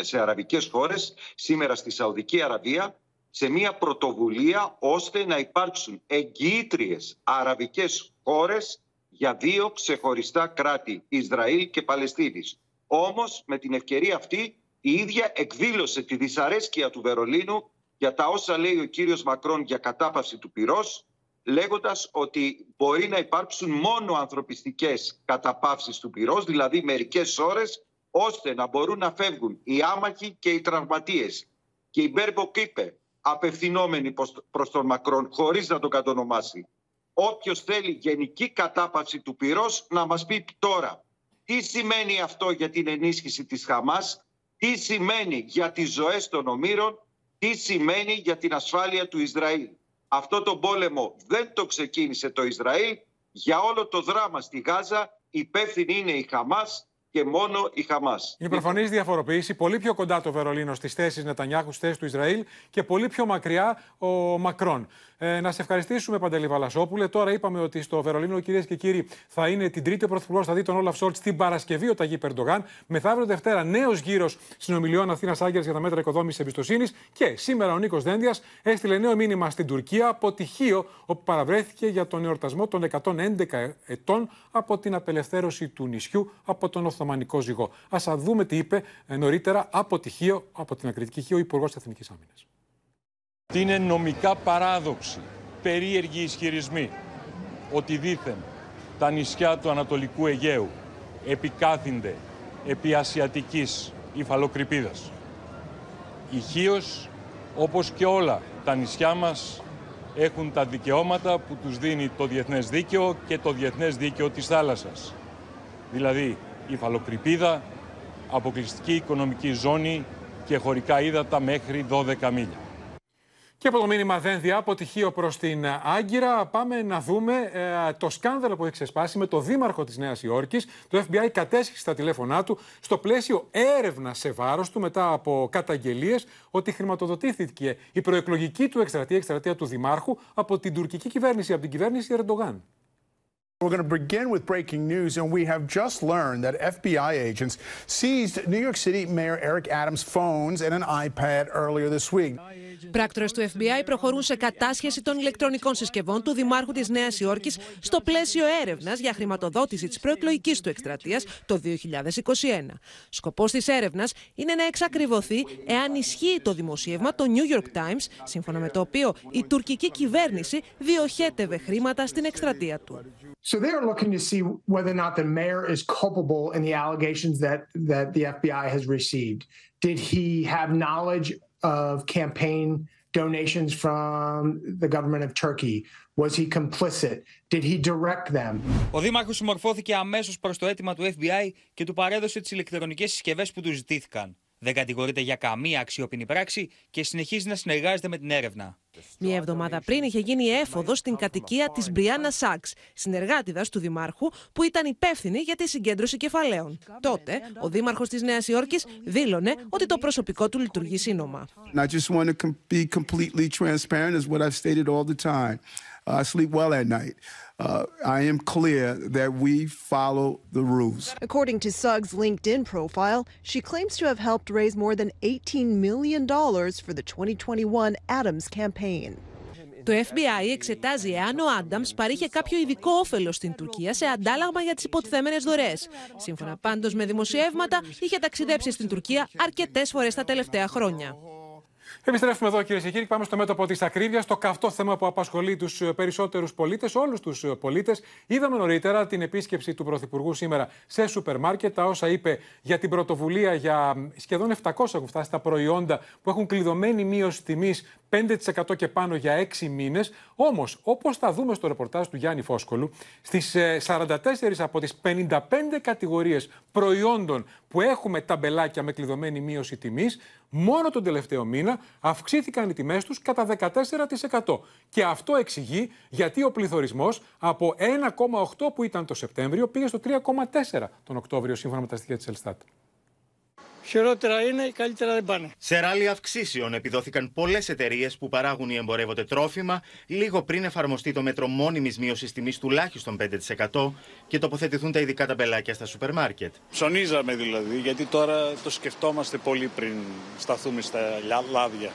σε αραβικές χώρες, σήμερα στη Σαουδική Αραβία, σε μια πρωτοβουλία ώστε να υπάρξουν εγγυήτριες αραβικές χώρες για δύο ξεχωριστά κράτη, Ισραήλ και Παλαιστίνης. Όμως με την ευκαιρία αυτή η ίδια εκδήλωσε τη δυσαρέσκεια του Βερολίνου για τα όσα λέει ο κύριος Μακρόν για κατάπαυση του πυρός, λέγοντας ότι μπορεί να υπάρξουν μόνο ανθρωπιστικές καταπαύσεις του πυρός, δηλαδή μερικές ώρες, ώστε να μπορούν να φεύγουν οι άμαχοι και οι τραυματίες. Και η Μπέρμποκ είπε, απευθυνόμενη προς τον Μακρόν, χωρίς να τον κατονομάσει, όποιος θέλει γενική κατάπαυση του πυρός να μας πει τώρα τι σημαίνει αυτό για την ενίσχυση της Χαμάς, τι σημαίνει για τις ζωές των ομήρων, τι σημαίνει για την ασφάλεια του Ισραήλ. Αυτό τον πόλεμο δεν το ξεκίνησε το Ισραήλ. Για όλο το δράμα στη Γάζα υπεύθυνη είναι η Χαμάς και μόνο η Χαμάς. Η προφανής διαφοροποίηση, πολύ πιο κοντά το Βερολίνο στις θέσεις Νετανιάχου, στις θέσεις του Ισραήλ και πολύ πιο μακριά ο Μακρόν. Να σε ευχαριστήσουμε, Παντελή Βαλασσόπουλε. Τώρα είπαμε ότι στο Βερολίνο, κυρίες και κύριοι, θα είναι την Τρίτη ο Πρωθυπουργός, θα δει τον Όλαφ Σόλτς, την Παρασκευή ο Ταγίπ Ερντογάν. Μεθαύριο Δευτέρα, νέος γύρος συνομιλιών Αθήνας-Άγκυρας για τα μέτρα οικοδόμησης εμπιστοσύνης. Και σήμερα ο Νίκος Δένδιας έστειλε νέο μήνυμα στην Τουρκία από τη Χίο, όπου παραβρέθηκε για τον εορτασμό των 111 ετών από την απελευθέρωση του νησιού από τον Οθωμανικό ζυγό. Ας δούμε τι είπε νωρίτερα από τη Χίο, από την ακριτική Χίο, Υπουργός Εθνικής Άμυνας. Είναι νομικά παράδοξη, περίεργοι ισχυρισμοί ότι δήθεν τα νησιά του Ανατολικού Αιγαίου επικάθυνται επί ασιατικής υφαλοκρηπίδας. Η Χίος, όπως και όλα τα νησιά μας, έχουν τα δικαιώματα που τους δίνει το διεθνές δίκαιο και το διεθνές δίκαιο της θάλασσας. Δηλαδή υφαλοκρηπίδα, αποκλειστική οικονομική ζώνη και χωρικά ύδατα μέχρι 12 μίλια. Και από το μήνυμα Δένδια, από τη Χίο προς την Άγκυρα, πάμε να δούμε το σκάνδαλο που έχει ξεσπάσει με το δήμαρχο της Νέας Υόρκης. Το FBI κατέσχισε τα τηλέφωνά του στο πλαίσιο έρευνας σε βάρος του μετά από καταγγελίες ότι χρηματοδοτήθηκε η προεκλογική του εκστρατεία του δημάρχου από την τουρκική κυβέρνηση, από την κυβέρνηση Ερντογάν. We're going to begin with breaking news, and we have just learned that FBI agents seized New York City Mayor Eric Adams' phones and an iPad earlier this week. Πράκτορες του FBI προχωρούν σε κατάσχεση των ηλεκτρονικών συσκευών του Δημάρχου της Νέας Υόρκης στο πλαίσιο έρευνας για χρηματοδότηση της προεκλογικής του εκστρατείας το 2021. Σκοπός της έρευνας είναι να εξακριβωθεί εάν ισχύει το δημοσίευμα των New York Times, σύμφωνα με το οποίο η τουρκική κυβέρνηση διοχέτευε χρήματα στην εκστρατεία του. So they are looking to see whether or not the mayor is culpable in the allegations that the FBI has received. Did he have knowledge of campaign donations from the government of Turkey? Was he complicit? Did he direct them? Ο δήμαρχος συμμορφώθηκε αμέσως προς το αίτημα του FBI και του παρέδωσε τις ηλεκτρονικές συσκευές που του ζητήθηκαν. Δεν κατηγορείται για καμία αξιόπινη πράξη και συνεχίζει να συνεργάζεται με την έρευνα. Μια εβδομάδα πριν είχε γίνει έφοδος στην κατοικία της Μπριάννα Σάξ, συνεργάτιδας του Δημάρχου, που ήταν υπεύθυνη για τη συγκέντρωση κεφαλαίων. Τότε, ο Δήμαρχος της Νέας Υόρκης δήλωνε ότι το προσωπικό του λειτουργεί σύνομα. I am clear that we follow the rules. According to Sugg's LinkedIn profile, she claims to have helped raise more than $18 million for the 2021 Adams campaign. Το FBI εξετάζει εάν ο Άνταμς παρήχε κάποιο ειδικό όφελος στην Τουρκία σε αντάλλαγμα για τις υποτιθέμενες δωρεές. Σύμφωνα πάντως με δημοσιεύματα, είχε ταξιδέψει στην Τουρκία αρκετές φορές τα τελευταία χρόνια. Επιστρέφουμε εδώ, κυρίες και κύριοι, πάμε στο μέτωπο της ακρίβειας, το καυτό θέμα που απασχολεί τους περισσότερους πολίτες, όλους τους πολίτες. Είδαμε νωρίτερα την επίσκεψη του Πρωθυπουργού σήμερα σε σούπερ μάρκετ, τα όσα είπε για την πρωτοβουλία για σχεδόν 700 έχουν φτάσει τα προϊόντα που έχουν κλειδωμένη μείωση τιμής 5% και πάνω για 6 μήνες. Όμως, όπως θα δούμε στο ρεπορτάζ του Γιάννη Φόσκολου, στις 44 από τις 55 κατηγορίες προϊόντων που έχουμε ταμπελάκια με κλειδωμένη μείωση τιμής, μόνο τον τελευταίο μήνα αυξήθηκαν οι τιμές τους κατά 14%. Και αυτό εξηγεί γιατί ο πληθωρισμός από 1,8 που ήταν το Σεπτέμβριο πήγε στο 3,4 τον Οκτώβριο, σύμφωνα με τα στοιχεία της Ελστάτ. Χειρότερα είναι, καλύτερα δεν πάνε. Σε ράλι αυξήσεων επιδόθηκαν πολλές εταιρείες που παράγουν ή εμπορεύονται τρόφιμα λίγο πριν εφαρμοστεί το μέτρο μόνιμης μείωσης τιμής τουλάχιστον 5% και τοποθετηθούν τα ειδικά ταμπελάκια στα σούπερ μάρκετ. Ψωνίζαμε δηλαδή, γιατί τώρα το σκεφτόμαστε πολύ πριν σταθούμε στα λάδια.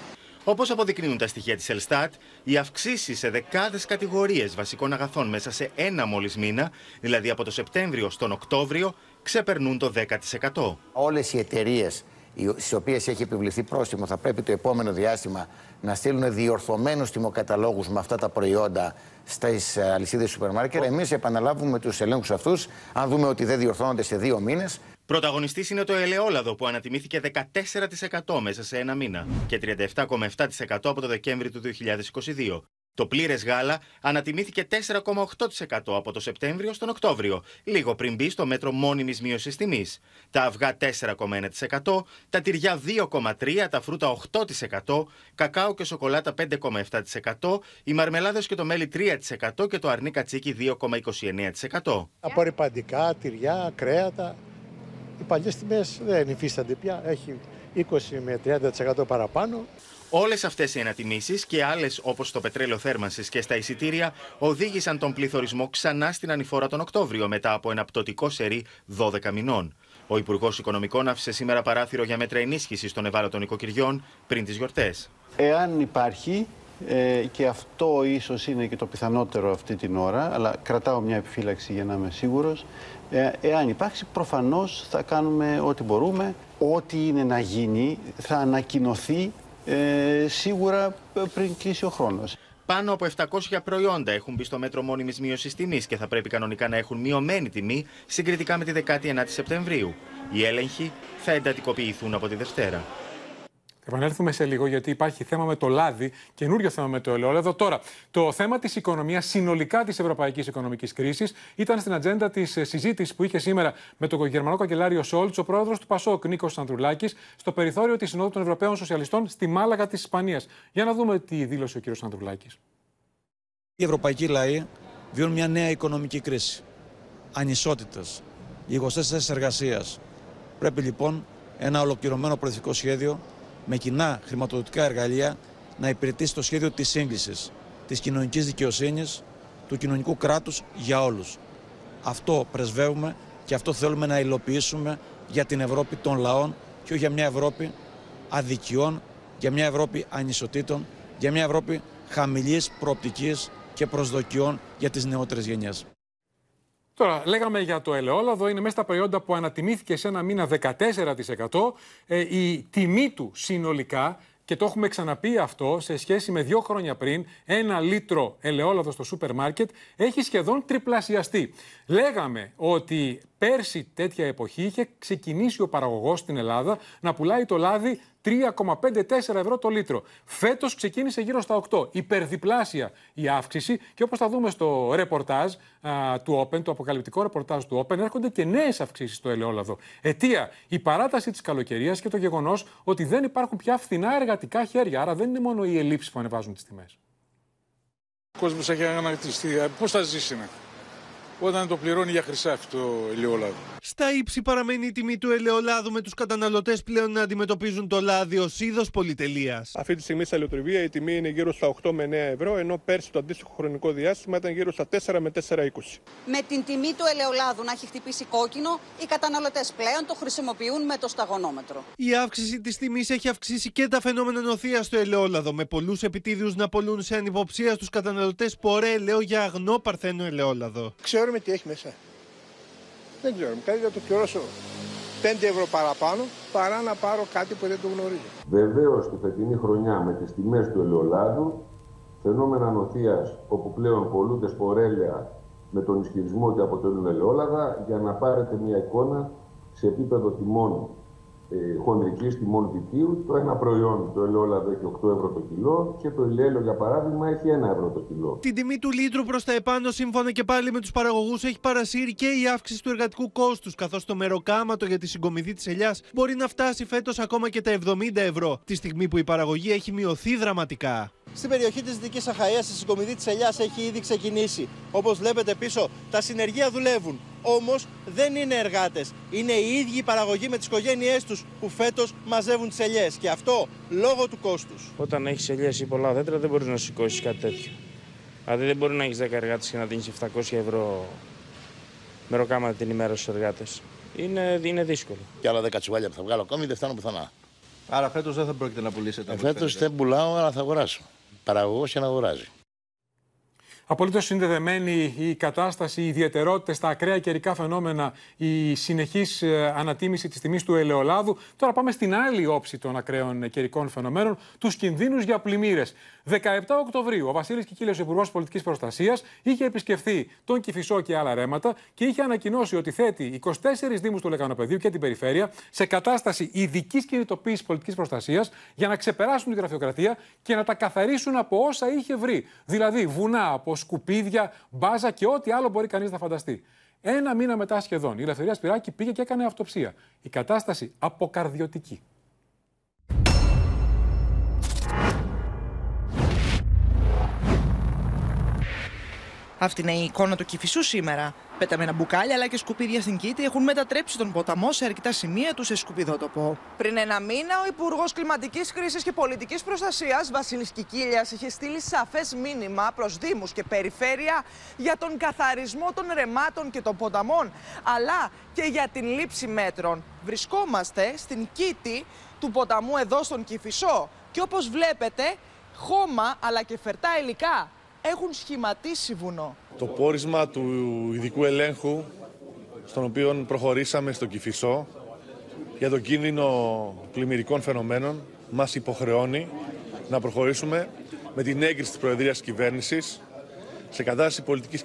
Όπως αποδεικνύουν τα στοιχεία της Ελστάτ, οι αυξήσεις σε δεκάδες κατηγορίες βασικών αγαθών μέσα σε ένα μόλις μήνα, δηλαδή από το Σεπτέμβριο στον Οκτώβριο, ξεπερνούν το 10%. Όλες οι εταιρείες στις οποίες έχει επιβληθεί πρόστιμο θα πρέπει το επόμενο διάστημα να στείλουν διορθωμένους τιμοκαταλόγους με αυτά τα προϊόντα στις αλυσίδες σούπερ μάρκετ. Εμείς επαναλάβουμε τους ελέγχους αυτούς, αν δούμε ότι δεν διορθώνονται σε 2 μήνες. Πρωταγωνιστής είναι το ελαιόλαδο που ανατιμήθηκε 14% μέσα σε ένα μήνα και 37,7% από το Δεκέμβρη του 2022. Το πλήρες γάλα ανατιμήθηκε 4,8% από το Σεπτέμβριο στον Οκτώβριο, λίγο πριν μπει στο μέτρο μόνιμης μείωσης τιμής. Τα αυγά 4,1%, τα τυριά 2,3%, τα φρούτα 8%, κακάο και σοκολάτα 5,7%, οι μαρμελάδες και το μέλι 3% και το αρνί κατσίκι 2,29%. Απορριπαντικά, τυριά, κρέατα, οι παλιές τιμές δεν υφίστανται πια, έχει 20 με 30% παραπάνω. Όλες αυτές οι ανατιμήσεις και άλλες όπως το πετρέλαιο θέρμανσης και στα εισιτήρια οδήγησαν τον πληθωρισμό ξανά στην ανηφόρα τον Οκτώβριο μετά από ένα πτωτικό σερί 12 μηνών. Ο Υπουργός Οικονομικών άφησε σήμερα παράθυρο για μέτρα ενίσχυσης των ευάλωτων οικοκυριών πριν τις γιορτές. Εάν υπάρχει, και αυτό ίσως είναι και το πιθανότερο αυτή την ώρα, αλλά κρατάω μια επιφύλαξη για να είμαι σίγουρος, εάν υπάρξει προφανώς θα κάνουμε ό,τι μπορούμε. Ό,τι είναι να γίνει θα ανακοινωθεί σίγουρα πριν κλείσει ο χρόνος. Πάνω από 700 προϊόντα έχουν μπει στο μέτρο μόνιμης μείωσης τιμής και θα πρέπει κανονικά να έχουν μειωμένη τιμή συγκριτικά με τη 19η Σεπτεμβρίου. Οι έλεγχοι θα εντατικοποιηθούν από τη Δευτέρα. Επανέλθουμε σε λίγο, γιατί υπάρχει θέμα με το λάδι, καινούριο θέμα με το ελαιόλαδο. Τώρα, το θέμα της οικονομίας, συνολικά της ευρωπαϊκής οικονομικής κρίσης, ήταν στην ατζέντα της συζήτησης που είχε σήμερα με τον γερμανό καγκελάριο Σόλτς ο πρόεδρος του ΠΑΣΟΚ, Νίκος Στραβελάκης, στο περιθώριο της Συνόδου των Ευρωπαίων Σοσιαλιστών στη Μάλαγα της Ισπανίας. Για να δούμε τι δήλωσε ο κ. Στραβελάκης. Οι ευρωπαϊκοί λαοί βιώνουν μια νέα οικονομική κρίση. Ανισότητες, 24 θέσεις εργασίας. Πρέπει λοιπόν ένα ολοκληρωμένο πολιτικό σχέδιο, με κοινά χρηματοδοτικά εργαλεία, να υπηρετήσει το σχέδιο της σύγκλησης, της κοινωνικής δικαιοσύνης, του κοινωνικού κράτους για όλους. Αυτό πρεσβεύουμε και αυτό θέλουμε να υλοποιήσουμε για την Ευρώπη των λαών και όχι για μια Ευρώπη αδικιών, για μια Ευρώπη ανισοτήτων, για μια Ευρώπη χαμηλής προοπτικής και προσδοκιών για τις νεότερες γενιές. Τώρα, λέγαμε για το ελαιόλαδο, είναι μέσα στα προϊόντα που ανατιμήθηκε σε ένα μήνα 14%. Η τιμή του συνολικά, και το έχουμε ξαναπεί αυτό, σε σχέση με 2 χρόνια πριν, ένα λίτρο ελαιόλαδο στο σούπερ μάρκετ έχει σχεδόν τριπλασιαστεί. Λέγαμε ότι πέρσι τέτοια εποχή είχε ξεκινήσει ο παραγωγός στην Ελλάδα να πουλάει το λάδι 3,54 ευρώ το λίτρο. Φέτος ξεκίνησε γύρω στα 8. Υπερδιπλάσια η αύξηση, και όπως θα δούμε στο ρεπορτάζ του Open, το αποκαλυπτικό ρεπορτάζ του Open, έρχονται και νέες αυξήσεις στο ελαιόλαδο. Αιτία, η παράταση της καλοκαιρίας και το γεγονός ότι δεν υπάρχουν πια φθηνά εργατικά χέρια. Άρα δεν είναι μόνο οι ελλείψεις που ανεβάζουν τις τιμές. Ο κόσμος έχει ανακτηστεί. Πώς θα ζήσει, ναι, όταν το πληρώνει για χρυσάφι το ελαιόλαδο? Στα ύψη παραμένει η τιμή του ελαιολάδου, με τους καταναλωτές πλέον να αντιμετωπίζουν το λάδι ως είδος πολυτελείας. Αυτή τη στιγμή στα ελαιοτριβεία η τιμή είναι γύρω στα 8 με 9 ευρώ, ενώ πέρσι το αντίστοιχο χρονικό διάστημα ήταν γύρω στα 4 με 4,20. Με την τιμή του ελαιολάδου να έχει χτυπήσει κόκκινο, οι καταναλωτές πλέον το χρησιμοποιούν με το σταγονόμετρο. Η αύξηση της τιμής έχει αυξήσει και τα φαινόμενα νοθείας στο ελαιόλαδο, με πολλούς επιτίδιους να πωλούν σε ανυποψία στους καταναλωτές πορέ ελαιό για αγνό παρθένο ελαιόλαδο. Ξέρουμε τι έχει μέσα. Δεν ξέρουμε. Κάτι θα το πληρώσω 5 ευρώ παραπάνω παρά να πάρω κάτι που δεν το γνωρίζω. Βεβαίως, τη φετινή χρονιά με τις τιμές του ελαιολάδου, φαινόμενα νοθείας όπου πλέον πολλούνται σπορέλαια με τον ισχυρισμό ότι αποτελούν ελαιόλαδα, για να πάρετε μια εικόνα σε επίπεδο τιμών χονδρικής, τιμών δικτύου, το ένα προϊόν, το ελαιόλαδο, έχει 8 ευρώ το κιλό και το ελαιόλαδο, για παράδειγμα, έχει 1 ευρώ το κιλό. Την τιμή του λίτρου προς τα επάνω, σύμφωνα και πάλι με τους παραγωγούς, έχει παρασύρει και η αύξηση του εργατικού κόστους, καθώς το μεροκάματο για τη συγκομιδή της ελιάς μπορεί να φτάσει φέτος ακόμα και τα 70 ευρώ, τη στιγμή που η παραγωγή έχει μειωθεί δραματικά. Στην περιοχή της Δυτικής Αχαΐας, η συγκομιδή της ελιάς έχει ήδη ξεκινήσει. Όπως βλέπετε πίσω, τα συνεργεία δουλεύουν. Όμως δεν είναι εργάτες. Είναι οι ίδιοι οι παραγωγοί με τις οικογένειές τους που φέτος μαζεύουν τις ελιές. Και αυτό λόγω του κόστους. Όταν έχεις ελιές ή πολλά δέντρα, δεν μπορείς να σηκώσεις κάτι τέτοιο. Δηλαδή δεν μπορεί να έχεις 10 εργάτες και να δίνεις 700 ευρώ μεροκάματα την ημέρα στους εργάτες. Είναι δύσκολο. Και άλλα 10 τσουβάλια που θα βγάλω ακόμη δεν φτάνω πουθενά. Άρα φέτος δεν θα πρόκειται να πουλήσετε. Φέτος δεν πουλάω, αλλά θα αγοράσω. Παραγωγός και να αγοράζει. Απολύτως συνδεδεμένη η κατάσταση, οι ιδιαιτερότητες, τα ακραία καιρικά φαινόμενα, η συνεχής ανατίμηση της τιμής του ελαιολάδου. Τώρα πάμε στην άλλη όψη των ακραίων καιρικών φαινομένων, τους κινδύνους για πλημμύρες. 17 Οκτωβρίου, ο Βασίλης Κικίλιος, Υπουργός Πολιτικής Προστασίας, είχε επισκεφθεί τον Κηφισό και άλλα ρέματα και είχε ανακοινώσει ότι θέτει 24 δήμους του Λεκανοπεδίου και την περιφέρεια σε κατάσταση ειδικής κινητοποίησης πολιτικής προστασίας για να ξεπεράσουν τη γραφειοκρατία και να τα καθαρίσουν από όσα είχε βρει. Δηλαδή, βουνά από σκουπίδια, μπάζα και ό,τι άλλο μπορεί κανείς να φανταστεί. Ένα μήνα μετά σχεδόν, η Ελευθερία Σπυράκη πήγε και έκανε αυτοψία. Η κατάσταση αποκαρδιωτική. Αυτή είναι η εικόνα του Κηφισού σήμερα. Πεταμένα μπουκάλια αλλά και σκουπίδια στην Κήτη έχουν μετατρέψει τον ποταμό σε αρκετά σημεία του σε σκουπιδότοπο. Πριν ένα μήνα, ο Υπουργός Κλιματικής Κρίσης και Πολιτικής Προστασίας, Βασίλης Κικίλιας, είχε στείλει σαφές μήνυμα προς δήμους και περιφέρεια για τον καθαρισμό των ρεμάτων και των ποταμών, αλλά και για την λήψη μέτρων. Βρισκόμαστε στην Κήτη του ποταμού εδώ στον Κηφισό και όπως βλέπετε, χώμα αλλά και φερτά υλικά έχουν σχηματίσει βουνό. Το πόρισμα του ειδικού ελέγχου, στον οποίο προχωρήσαμε στο Κηφισό, για τον κίνδυνο πλημμυρικών φαινομένων, μας υποχρεώνει να προχωρήσουμε με την έγκριση της Προεδρίας της Κυβέρνησης σε κατάσταση πολιτικής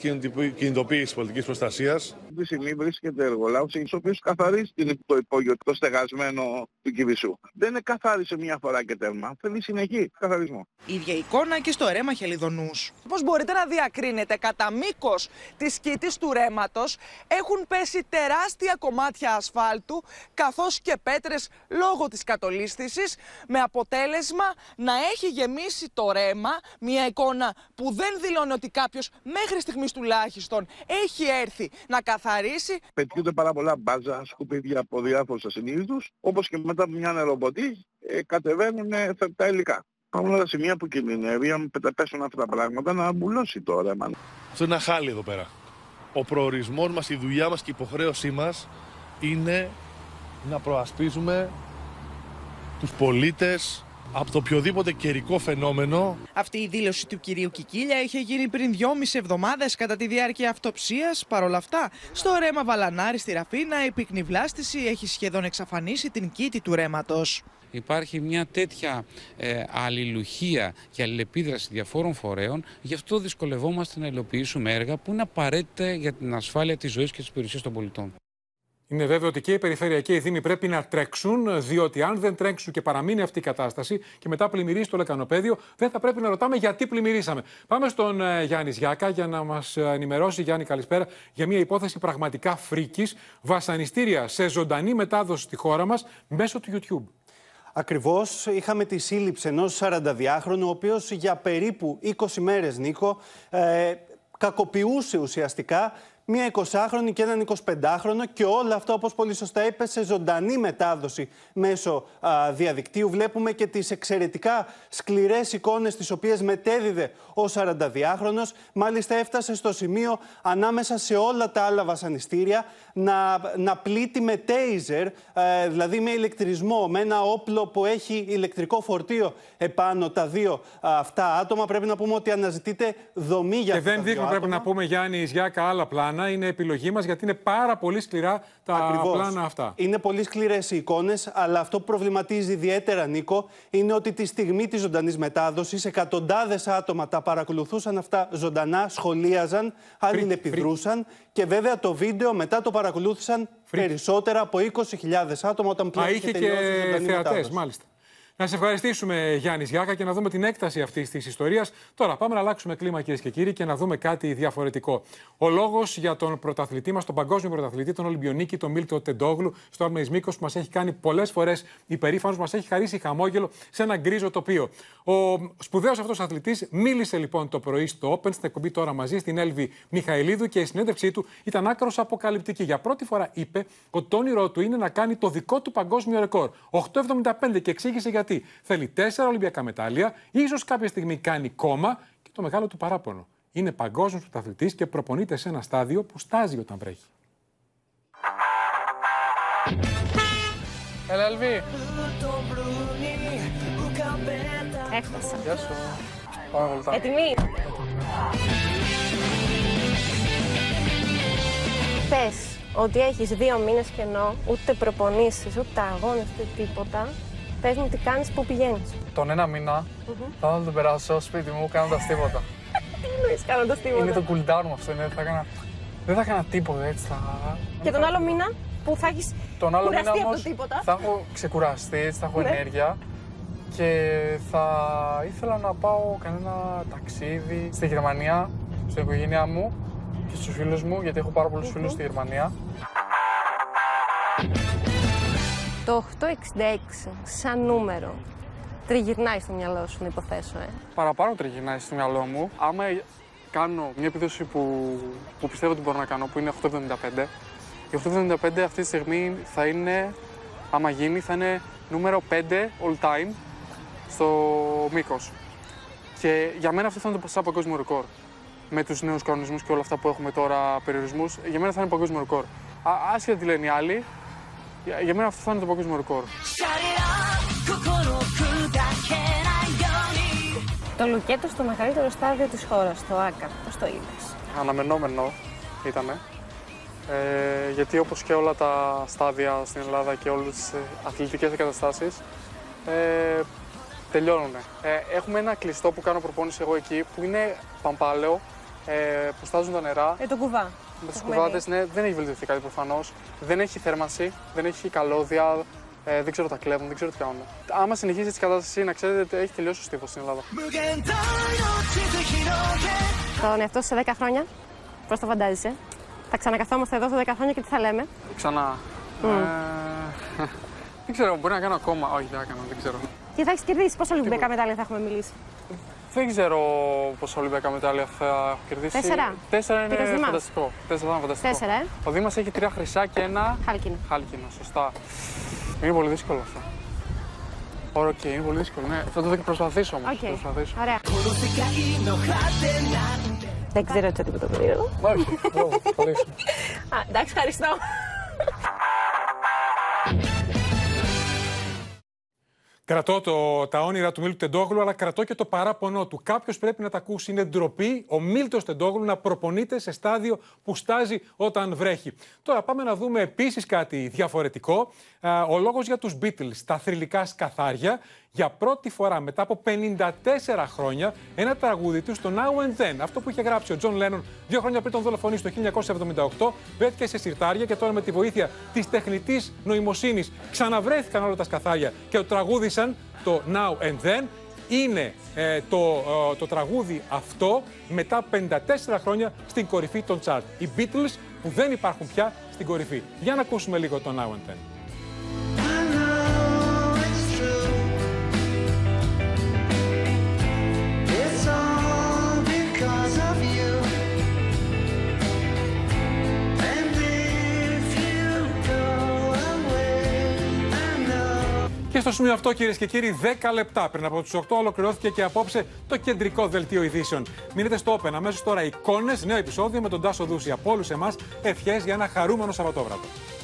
κινητοποίησης, πολιτικής προστασίας. Αυτή τη στιγμή βρίσκεται εργολάβος, ο οποίος καθαρίζει το υπόγειο, το στεγασμένο του Κηφισού. Δεν καθάρισε μια φορά και τέρμα. Θέλει συνεχή καθαρισμό. Η ίδια εικόνα και στο ρέμα Χελιδονούς. Πώς μπορείτε να διακρίνετε, κατά μήκος της κήτης του ρέματος έχουν πέσει τεράστια κομμάτια ασφάλτου, καθώς και πέτρες λόγω της κατολίσθησης, με αποτέλεσμα να έχει γεμίσει το ρέμα, μια εικόνα που δεν δηλώνει ότι κάποιος μέχρι στιγμής τουλάχιστον έχει έρθει να καθαρίσει. Πετιούνται πάρα πολλά μπάζα, σκουπίδια από διάφορους ασυνείδητους, όπως και μετά από μια νεροποντή κατεβαίνουν φερτά υλικά. Υπάρχουν όλα τα σημεία που κινδυνεύει, αν πέσουν αυτά τα πράγματα, να μπουλώσει το ρέμα. Αυτό είναι ένα χάλι εδώ πέρα. Ο προορισμός μας, η δουλειά μας και η υποχρέωσή μας είναι να προασπίζουμε τους πολίτες από το οποιοδήποτε καιρικό φαινόμενο. Αυτή η δήλωση του κυρίου Κικίλια είχε γίνει πριν 2,5 εβδομάδες κατά τη διάρκεια αυτοψίας. Παρ' όλα αυτά, στο ρέμα Βαλανάρη στη Ραφίνα, η πυκνή βλάστηση έχει σχεδόν εξαφανίσει την κήτη του ρέματος. Υπάρχει μια τέτοια αλληλουχία και αλληλεπίδραση διαφόρων φορέων, γι' αυτό δυσκολευόμαστε να υλοποιήσουμε έργα που είναι απαραίτητα για την ασφάλεια της ζωής και της περιουσίας των πολιτών. Είναι βέβαιο ότι και οι περιφερειακοί δήμοι πρέπει να τρέξουν, διότι αν δεν τρέξουν και παραμείνει αυτή η κατάσταση και μετά πλημμυρίσει το λεκανοπέδιο, δεν θα πρέπει να ρωτάμε γιατί πλημμυρίσαμε. Πάμε στον Γιάννη Ζιάκα για να μας ενημερώσει. Γιάννη, καλησπέρα, για μια υπόθεση πραγματικά φρίκης, βασανιστήρια σε ζωντανή μετάδοση στη χώρα μας μέσω του YouTube. Ακριβώς, είχαμε τη σύλληψη ενός 42χρονου, ο οποίος για περίπου 20 μέρες, Νίκο, κακοποιούσε ουσιαστικά μία 20χρονη και έναν 25χρονο και όλα αυτά, όπως πολύ σωστά είπε, σε ζωντανή μετάδοση μέσω διαδικτύου. Βλέπουμε και τις εξαιρετικά σκληρές εικόνες τις οποίες μετέδιδε ο 42χρονος. Μάλιστα έφτασε στο σημείο ανάμεσα σε όλα τα άλλα βασανιστήρια να πλήττει με τέιζερ, δηλαδή με ηλεκτρισμό, με ένα όπλο που έχει ηλεκτρικό φορτίο επάνω τα δύο αυτά άτομα. Πρέπει να πούμε ότι αναζητείται δομή για αυτά τα δύο άτομα. Και δεν δείχνουν, πρέπει να πούμε, Γιάννη Ισιάκα, άλλα πλάνα. Είναι επιλογή μας, γιατί είναι πάρα πολύ σκληρά τα πλάνα αυτά. Είναι πολύ σκληρές οι εικόνες, αλλά αυτό που προβληματίζει ιδιαίτερα, Νίκο, είναι ότι τη στιγμή της ζωντανής μετάδοσης εκατοντάδες άτομα τα παρακολουθούσαν αυτά ζωντανά, σχολίαζαν, άλλοι επιδρούσαν και βέβαια το βίντεο μετά το παρακολούθησαν περισσότερα από 20.000 άτομα όταν πλέον είχε τελειώσει η ζωντανή μετάδοση. Μάλιστα. Να σε ευχαριστήσουμε, Γιάννη Ζιάκα, και να δούμε την έκταση αυτής της ιστορίας. Τώρα πάμε να αλλάξουμε κλίμα, κυρίες και κύριοι, και να δούμε κάτι διαφορετικό. Ο λόγος για τον πρωταθλητή μας, τον παγκόσμιο πρωταθλητή, τον Ολυμπιονίκη, τον Μίλτο Τεντόγλου, στο Αρμεϊσμίκος, που μας έχει κάνει πολλές φορές υπερήφανος, μας έχει χαρίσει χαμόγελο σε ένα γκρίζο τοπίο. Ο σπουδαίος αυτός αθλητής μίλησε λοιπόν το πρωί στο Open, στην εκπομπή Τώρα Μαζί, στην Έλβη Μιχαηλίδου, και η συνέντευξή του ήταν άκρως αποκαλυπτική. Για πρώτη φορά είπε ότι το όνειρό του είναι να κάνει το δικό του παγκόσμιο ρεκόρ. 8,75, και εξήγησε γιατί. Θέλει 4 Ολυμπιακά μετάλλια, ίσως κάποια στιγμή κάνει κόμμα, και το μεγάλο του παράπονο. Είναι παγκόσμιος πρωταθλητής και προπονείται σε ένα στάδιο που στάζει όταν βρέχει. Έλα, Ελβί. Έχασα. Γεια σου. Πάρα πολύ. πες ότι έχεις 2 μήνες κενό, ούτε προπονήσεις, ούτε αγώνες, ούτε τίποτα. Πες μου τι κάνεις, πού πηγαίνεις. Τον 1 μήνα θα τον περάσω σπίτι μου κάνοντας τίποτα. Τι εννοείς κάνοντας τίποτα? Είναι το cool down μου αυτό, είναι, δεν θα έκανα τίποτα έτσι. Και τον άλλο μήνα που θα έχεις κουραστεί από το τίποτα. Θα έχω ξεκουραστεί, έτσι, θα έχω ενέργεια. Και θα ήθελα να πάω κανένα ταξίδι στη Γερμανία, στην οικογένειά μου και στους φίλους μου, γιατί έχω πάρα πολλούς φίλους στη Γερμανία. Το 866 σαν νούμερο τριγυρνάει στο μυαλό σου, να υποθέσω, Παραπάνω τριγυρνάει στο μυαλό μου. Άμα κάνω μια επίδοση που πιστεύω ότι μπορώ να κάνω, που είναι 875, η 875 αυτή τη στιγμή θα είναι, άμα γίνει, θα είναι νούμερο 5 all time στο μήκος. Και για μένα αυτό θα είναι το σαν παγκόσμιο ρεκόρ. Με τους νέους κανονισμούς και όλα αυτά που έχουμε τώρα, περιορισμούς, για μένα θα είναι παγκόσμιο ρεκόρ. Άσχετα τι λένε οι άλλοι, για μένα αυτό θα είναι το παγκόσμιο ρεκόρ. Το λουκέτο στο μεγαλύτερο στάδιο της χώρας, το ΆΚΑ, πώς το είδες? Αναμενόμενο ήτανε. Γιατί όπως και όλα τα στάδια στην Ελλάδα και όλες τις αθλητικές εγκαταστάσεις τελειώνουν. Έχουμε ένα κλειστό που κάνω προπόνηση εγώ εκεί, που είναι παμπάλαιο, που στάζουν τα νερά. Το κουβά. Με τις κουβάδες, ναι, δεν έχει βελτιωθεί κάτι προφανώς. Δεν έχει θέρμανση, δεν έχει καλώδια, δεν ξέρω τα κλέβουν, δεν ξέρω τι κάνουν. Άμα συνεχίσει έτσι η κατάσταση, να ξέρετε, έχει τελειώσει ο στίβος στην Ελλάδα. Τον εαυτό σε 10 χρόνια, πώς το φαντάζεσαι? Θα ξανακαθόμαστε εδώ σε 10 χρόνια και τι θα λέμε? Ξανά. Δεν ξέρω, μπορεί να κάνω ακόμα. Όχι, δεν θα κάνω, δεν ξέρω. Και θα έχεις κερδίσει? Πόσα Ολυμπιακά μετάλλια θα έχουμε μιλήσει? Δεν ξέρω πόσα Ολυμπιακά μετάλλια θα έχω κερδίσει. 4. 4 είναι φανταστικό. 4 ήταν φανταστικό. 4. Ο Δήμας έχει 3 χρυσά και 1 χάλκινο. Χάλκινο, σωστά. Είναι πολύ δύσκολο αυτό. Ωραία, okay, είναι πολύ δύσκολο. Ναι. Θα το προσπαθήσω όμως. Okay. Προσπαθήσω. Ωραία. Δεν ξέρω τι τίποτα περίεργο. Όχι, εντάξει, ευχαριστώ. Κρατώ τα όνειρα του Μίλτου Τεντόγλου, αλλά κρατώ και το παράπονό του. Κάποιος πρέπει να τα ακούσει. Είναι ντροπή ο Μίλτος Τεντόγλου να προπονείται σε στάδιο που στάζει όταν βρέχει. Τώρα πάμε να δούμε επίσης κάτι διαφορετικό. Ο λόγος για τους Beatles, τα θρυλικά σκαθάρια. Για πρώτη φορά μετά από 54 χρόνια, ένα τραγούδι του, το Now and Then, αυτό που είχε γράψει ο Τζον Λένον 2 χρόνια πριν τον δολοφονήσει το 1978, βρέθηκε σε συρτάρια και τώρα με τη βοήθεια της τεχνητής νοημοσύνης ξαναβρέθηκαν όλα τα σκαθάρια και το τραγούδισαν, το Now and Then. Είναι το τραγούδι αυτό μετά 54 χρόνια στην κορυφή των τσάρτ. Οι Beatles που δεν υπάρχουν πια στην κορυφή. Για να ακούσουμε λίγο το Now and Then. Και στο σημείο αυτό, κυρίες και κύριοι, 10 λεπτά πριν από τους 8 ολοκληρώθηκε και απόψε το κεντρικό δελτίο ειδήσεων. Μείνετε στο Open, αμέσως τώρα εικόνες, νέο επεισόδιο με τον Τάσο Δούση. Από όλους εμάς, ευχές για ένα χαρούμενο Σαββατόβραδο.